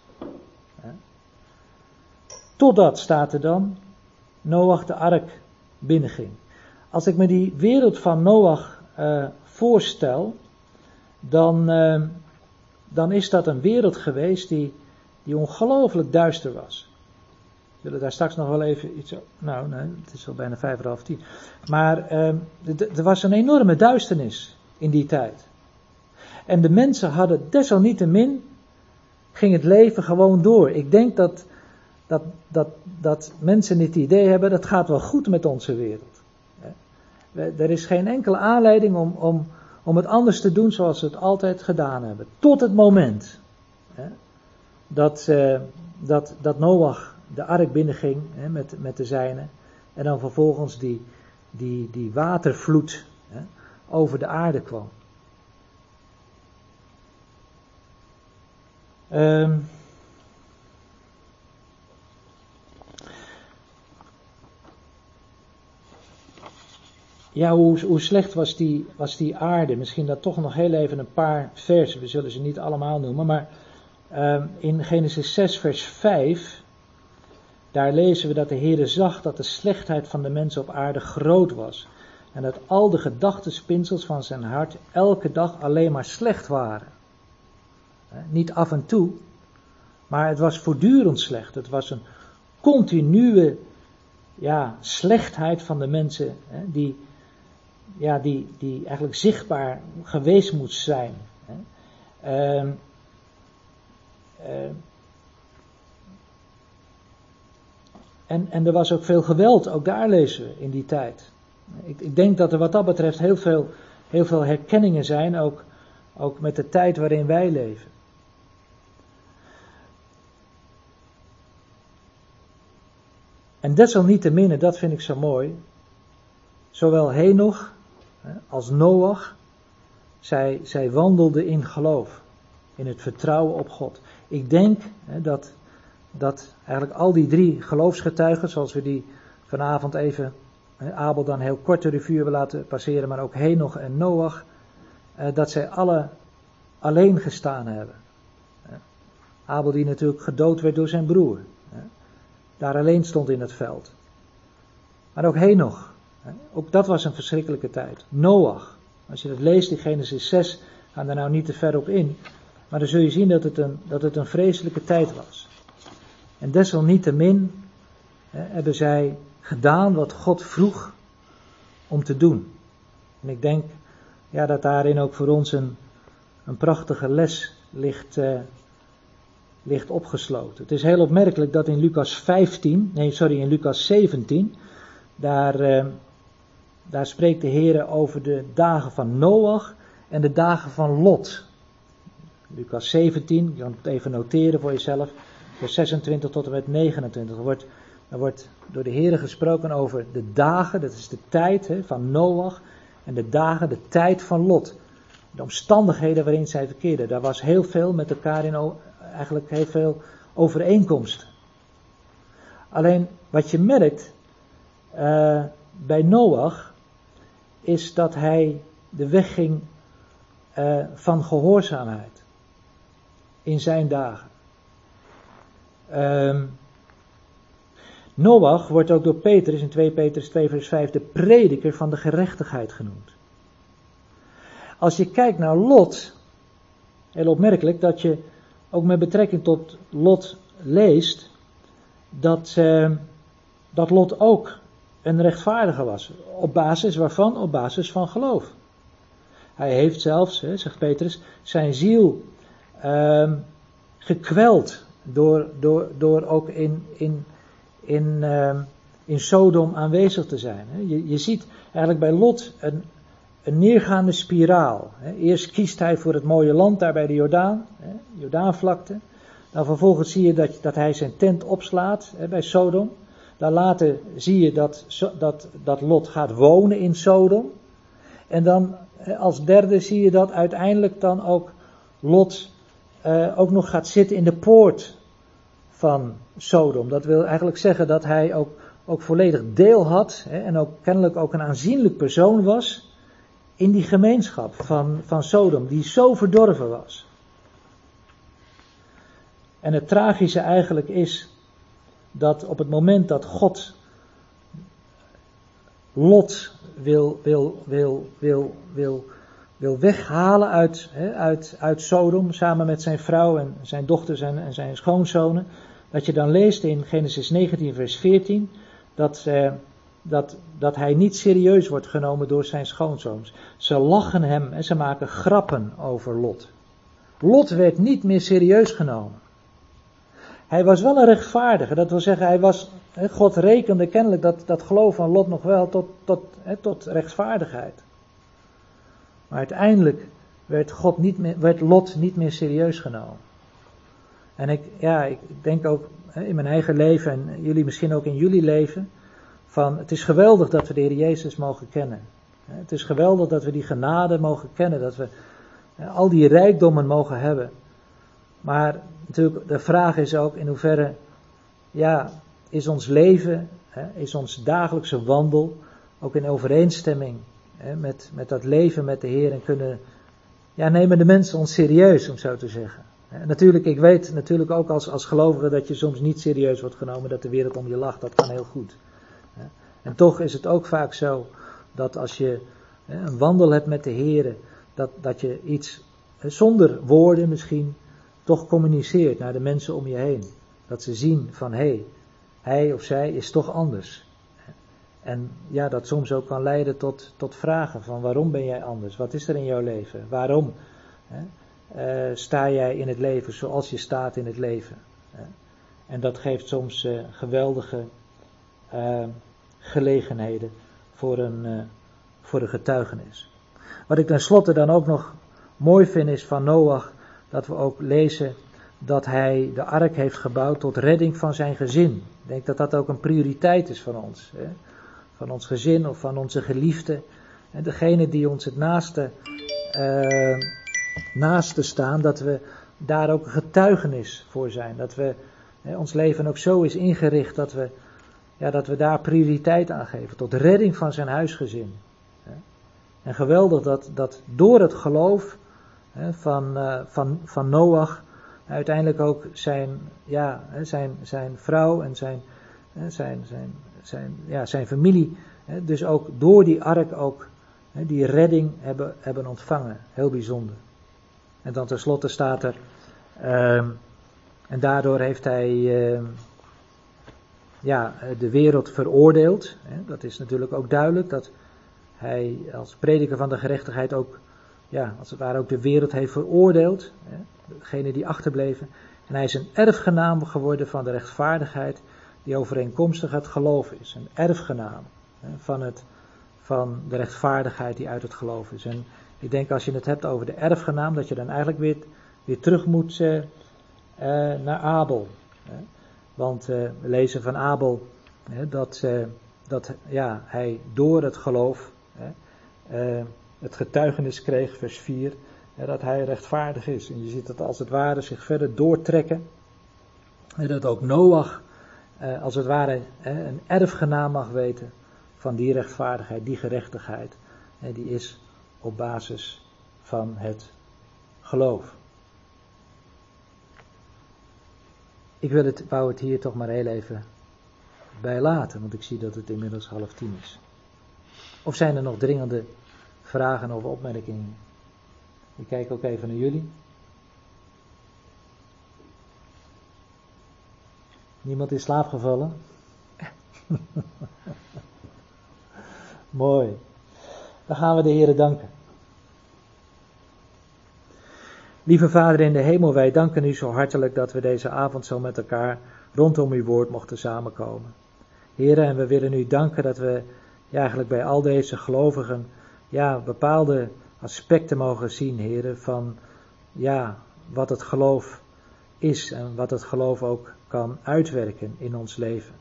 Totdat, staat er dan, Noach de ark binnenging. Als ik me die wereld van Noach uh, voorstel, dan, uh, dan is dat een wereld geweest die, die ongelooflijk duister was. We zullen daar straks nog wel even iets over... Nou, nee, het is al bijna vijf en half tien. Maar eh, er was een enorme duisternis in die tijd. En de mensen hadden desalniettemin... ging het leven gewoon door. Ik denk dat, dat, dat, dat mensen het idee hebben... dat gaat wel goed met onze wereld. Er is geen enkele aanleiding om, om, om het anders te doen... zoals we het altijd gedaan hebben. Tot het moment... dat, dat, dat Noach... de ark binnenging hè, met, met de zijnen. En dan vervolgens die, die, die watervloed hè, over de aarde kwam. Um, ja, hoe, hoe slecht was die, was die aarde? Misschien dat toch nog heel even een paar versen. We zullen ze niet allemaal noemen. Maar um, in Genesis zes vers vijf... Daar lezen we dat de Heere zag dat de slechtheid van de mensen op aarde groot was. en dat al de gedachtenspinsels van zijn hart elke dag alleen maar slecht waren. Niet af en toe, maar het was voortdurend slecht. Het was een continue ja, slechtheid van de mensen hè, die, ja, die, die eigenlijk zichtbaar geweest moet zijn. Hè. Uh, uh, en, en er was ook veel geweld, ook daar lezen we in die tijd. Ik, ik denk dat er wat dat betreft heel veel, heel veel herkenningen zijn, ook, ook met de tijd waarin wij leven. En desalniettemin, dat vind ik zo mooi, zowel Henoch als Noach, zij, zij wandelden in geloof, in het vertrouwen op God. Ik denk dat, dat eigenlijk al die drie geloofsgetuigen, zoals we die vanavond even, Abel dan heel kort de revue hebben laten passeren, maar ook Henoch en Noach, dat zij alle alleen gestaan hebben. Abel die natuurlijk gedood werd door zijn broer. Daar alleen stond in het veld. Maar ook Henoch. Ook dat was een verschrikkelijke tijd. Noach. Als je dat leest in Genesis zes. Gaan daar nou niet te ver op in. Maar dan zul je zien dat het een, dat het een vreselijke tijd was. En desalniettemin. Hè, hebben zij gedaan wat God vroeg. Om te doen. En ik denk. Ja, dat daarin ook voor ons een, een prachtige les ligt. Eh, ligt opgesloten. Het is heel opmerkelijk dat in Lukas vijftien, nee sorry, in Lukas zeventien, daar, eh, daar spreekt de Heer over de dagen van Noach en de dagen van Lot. Lukas zeventien, je kan het even noteren voor jezelf, vers zesentwintig tot en met negenentwintig. Er wordt, er wordt door de Heer gesproken over de dagen, dat is de tijd hè, van Noach, en de dagen, de tijd van Lot. De omstandigheden waarin zij verkeerden, daar was heel veel met elkaar in o- Eigenlijk heel veel overeenkomsten. Alleen wat je merkt uh, bij Noach is dat hij de weg ging uh, van gehoorzaamheid in zijn dagen. Uh, Noach wordt ook door Petrus in twee Petrus twee vers vijf de prediker van de gerechtigheid genoemd. Als je kijkt naar Lot, heel opmerkelijk dat je ook met betrekking tot Lot leest, dat, eh, dat Lot ook een rechtvaardige was. Op basis waarvan? Op basis van geloof. Hij heeft zelfs, hè, zegt Petrus, zijn ziel eh, gekweld door, door, door ook in, in, in, eh, in Sodom aanwezig te zijn. Je, je ziet eigenlijk bij Lot een, Een neergaande spiraal. Eerst kiest hij voor het mooie land daar bij de Jordaan, Jordaanvlakte. Dan vervolgens zie je dat, dat hij zijn tent opslaat bij Sodom. Dan later zie je dat, dat, dat Lot gaat wonen in Sodom. En dan als derde zie je dat uiteindelijk dan ook Lot eh, ook nog gaat zitten in de poort van Sodom. Dat wil eigenlijk zeggen dat hij ook, ook volledig deel had hè, en ook kennelijk ook een aanzienlijk persoon was in die gemeenschap van, van Sodom, die zo verdorven was. En het tragische eigenlijk is dat op het moment dat God Lot wil, wil, wil, wil, wil, wil weghalen uit, he, uit, uit Sodom, samen met zijn vrouw en zijn dochters en, en zijn schoonzonen, dat je dan leest in Genesis negentien vers veertien, dat... Eh, Dat, dat hij niet serieus wordt genomen door zijn schoonzoons. Ze lachen hem en ze maken grappen over Lot. Lot werd niet meer serieus genomen. Hij was wel een rechtvaardige. Dat wil zeggen, hij was, God rekende kennelijk dat, dat geloof van Lot nog wel tot, tot, he, tot rechtvaardigheid. Maar uiteindelijk werd, God niet meer, werd Lot niet meer serieus genomen. En ik, ja, ik denk ook he, in mijn eigen leven en jullie misschien ook in jullie leven. Van, het is geweldig dat we de Heer Jezus mogen kennen. Het is geweldig dat we die genade mogen kennen. Dat we al die rijkdommen mogen hebben. Maar natuurlijk de vraag is ook in hoeverre. Ja, is ons leven, is ons dagelijkse wandel ook in overeenstemming met, met dat leven met de Heer. En kunnen, ja, nemen de mensen ons serieus, om zo te zeggen. Natuurlijk, ik weet natuurlijk ook als, als gelovige dat je soms niet serieus wordt genomen. Dat de wereld om je lacht, dat kan heel goed. En toch is het ook vaak zo dat als je een wandel hebt met de Heere, dat, dat je iets zonder woorden misschien toch communiceert naar de mensen om je heen. Dat ze zien van hé, hey, hij of zij is toch anders. En ja, dat soms ook kan leiden tot, tot vragen van waarom ben jij anders? Wat is er in jouw leven? Waarom eh, sta jij in het leven zoals je staat in het leven? En dat geeft soms eh, geweldige eh, gelegenheden voor een, eh, voor een getuigenis. Wat ik tenslotte dan ook nog mooi vind is van Noach, dat we ook lezen dat hij de ark heeft gebouwd tot redding van zijn gezin. Ik denk dat dat ook een prioriteit is van ons. Hè? Van ons gezin of van onze geliefden. En degene die ons het naaste, eh, naaste staan, dat we daar ook een getuigenis voor zijn. Dat we hè, ons leven ook zo is ingericht dat we, ja, dat we daar prioriteit aan geven. Tot redding van zijn huisgezin. En geweldig dat, dat door het geloof hè, van, uh, van, van Noach uiteindelijk ook zijn, ja, zijn, zijn vrouw en zijn, zijn, zijn, zijn, ja, zijn familie, dus ook door die ark ook die redding hebben, hebben ontvangen. Heel bijzonder. En dan tenslotte staat er, uh, en daardoor heeft hij uh, ja, de wereld veroordeeld. Dat is natuurlijk ook duidelijk, dat hij als prediker van de gerechtigheid ook, ja, als het ware ook de wereld heeft veroordeeld, degene die achterbleven. En hij is een erfgenaam geworden van de rechtvaardigheid die overeenkomstig het geloof is. Een erfgenaam van, het, van de rechtvaardigheid die uit het geloof is. En ik denk als je het hebt over de erfgenaam, dat je dan eigenlijk weer, weer terug moet uh, uh, naar Abel. Want uh, we lezen van Abel uh, dat, uh, dat ja, hij door het geloof uh, uh, het getuigenis kreeg, vers vier... dat hij rechtvaardig is. En je ziet dat als het ware zich verder doortrekken. En dat ook Noach als het ware een erfgenaam mag weten van die rechtvaardigheid, die gerechtigheid. En die is op basis van het geloof. Ik wil het, wou het hier toch maar heel even bij laten, want ik zie dat het inmiddels half tien is. Of zijn er nog dringende vragen of opmerkingen? Ik kijk ook even naar jullie. Niemand in slaap gevallen? Mooi. Dan gaan we de Heere danken. Lieve Vader in de hemel, wij danken u zo hartelijk dat we deze avond zo met elkaar rondom uw woord mochten samenkomen. Heere, en we willen u danken dat we ja, eigenlijk bij al deze gelovigen ja, bepaalde aspecten mogen zien, heren, van ja, wat het geloof is en wat het geloof ook kan uitwerken in ons leven.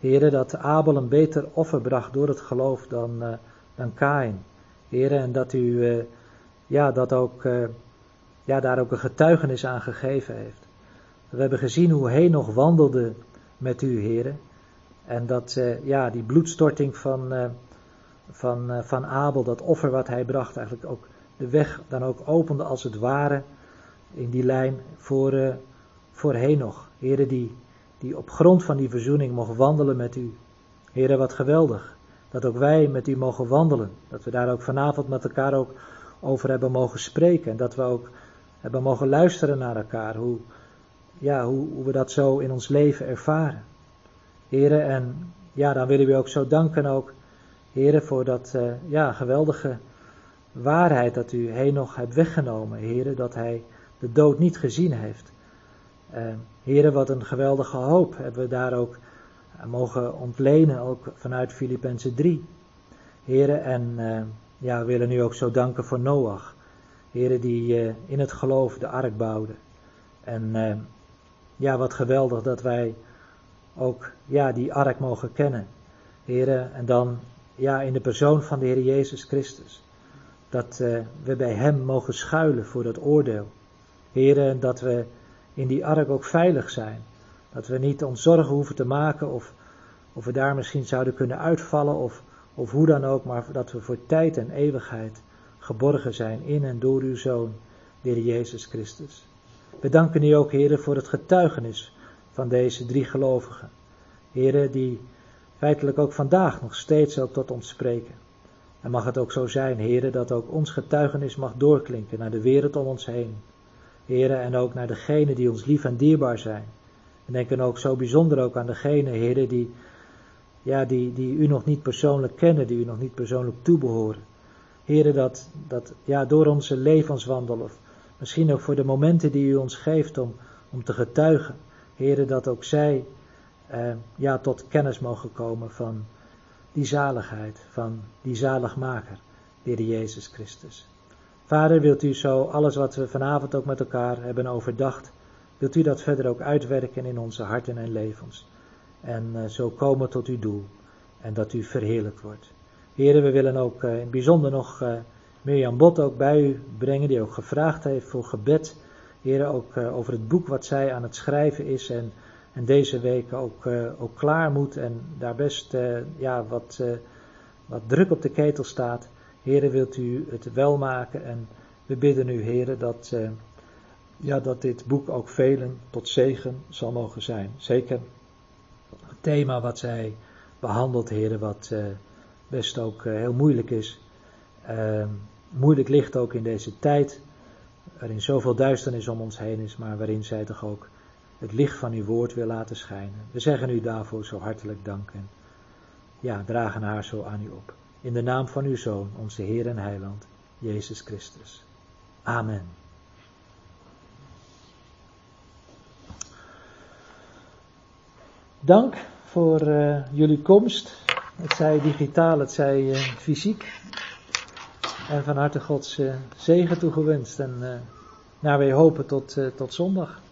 Heren, dat Abel een beter offer bracht door het geloof dan, uh, dan Kaïn. Heren, en dat u uh, ja, dat ook, uh, ja, daar ook een getuigenis aan gegeven heeft. We hebben gezien hoe Henoch wandelde met u, heren, en dat uh, ja, die bloedstorting van... Uh, Van, van Abel, dat offer wat hij bracht, eigenlijk ook de weg dan ook opende als het ware in die lijn voor, uh, voor Henoch. Heren, die, die op grond van die verzoening mogen wandelen met u. Heren, wat geweldig dat ook wij met u mogen wandelen. Dat we daar ook vanavond met elkaar ook over hebben mogen spreken. En dat we ook hebben mogen luisteren naar elkaar, hoe, ja, hoe, hoe we dat zo in ons leven ervaren. Heren, en ja, dan willen we ook zo danken ook. Heren, voor dat uh, ja, geweldige waarheid dat u Henoch hebt weggenomen. Heren, dat hij de dood niet gezien heeft. Uh, heren, wat een geweldige hoop hebben we daar ook uh, mogen ontlenen, ook vanuit Filippenzen drie. Heren, en uh, ja, we willen u ook zo danken voor Noach. Heren, die uh, in het geloof de ark bouwde. En uh, ja, wat geweldig dat wij ook ja, die ark mogen kennen. Heren, en dan... Ja, in de persoon van de Heer Jezus Christus. Dat uh, we bij Hem mogen schuilen voor dat oordeel. Heren, dat we in die ark ook veilig zijn. Dat we niet ons zorgen hoeven te maken of, of we daar misschien zouden kunnen uitvallen of, of hoe dan ook. Maar dat we voor tijd en eeuwigheid geborgen zijn in en door uw Zoon, de Heer Jezus Christus. We danken u ook, heren, voor het getuigenis van deze drie gelovigen. Heren, die... feitelijk ook vandaag nog steeds ook tot ons spreken. En mag het ook zo zijn, Heere, dat ook ons getuigenis mag doorklinken naar de wereld om ons heen. Heere, en ook naar degenen die ons lief en dierbaar zijn. En denken ook zo bijzonder ook aan degenen, Heere, die, ja, die, die u nog niet persoonlijk kennen, die u nog niet persoonlijk toebehoren. Heere, dat, dat ja, door onze levenswandel, of misschien ook voor de momenten die u ons geeft om, om te getuigen, Heere, dat ook zij eh, ja, tot kennis mogen komen van die zaligheid, van die zaligmaker, de Heer Jezus Christus. Vader, wilt u zo alles wat we vanavond ook met elkaar hebben overdacht, wilt u dat verder ook uitwerken in onze harten en levens. En uh, zo komen tot uw doel en dat u verheerlijk wordt. Heren, we willen ook uh, in het bijzonder nog uh, Mirjam Bot ook bij u brengen, die ook gevraagd heeft voor gebed. Heren, ook uh, over het boek wat zij aan het schrijven is en, en deze week ook, uh, ook klaar moet en daar best uh, ja, wat, uh, wat druk op de ketel staat. Heren, wilt u het wel maken en we bidden u, Heren, dat, uh, ja, dat dit boek ook velen tot zegen zal mogen zijn. Zeker het thema wat zij behandelt, Heren, wat uh, best ook uh, heel moeilijk is. Uh, moeilijk ligt ook in deze tijd, waarin zoveel duisternis om ons heen is, maar waarin zij toch ook het licht van uw woord wil laten schijnen. We zeggen u daarvoor zo hartelijk dank en ja, dragen haar zo aan u op. In de naam van uw Zoon, onze Heer en Heiland, Jezus Christus. Amen. Dank voor uh, jullie komst. Het zij digitaal, het zij uh, fysiek. En van harte Gods uh, zegen toegewenst. En uh, naar wij hopen tot, uh, tot zondag.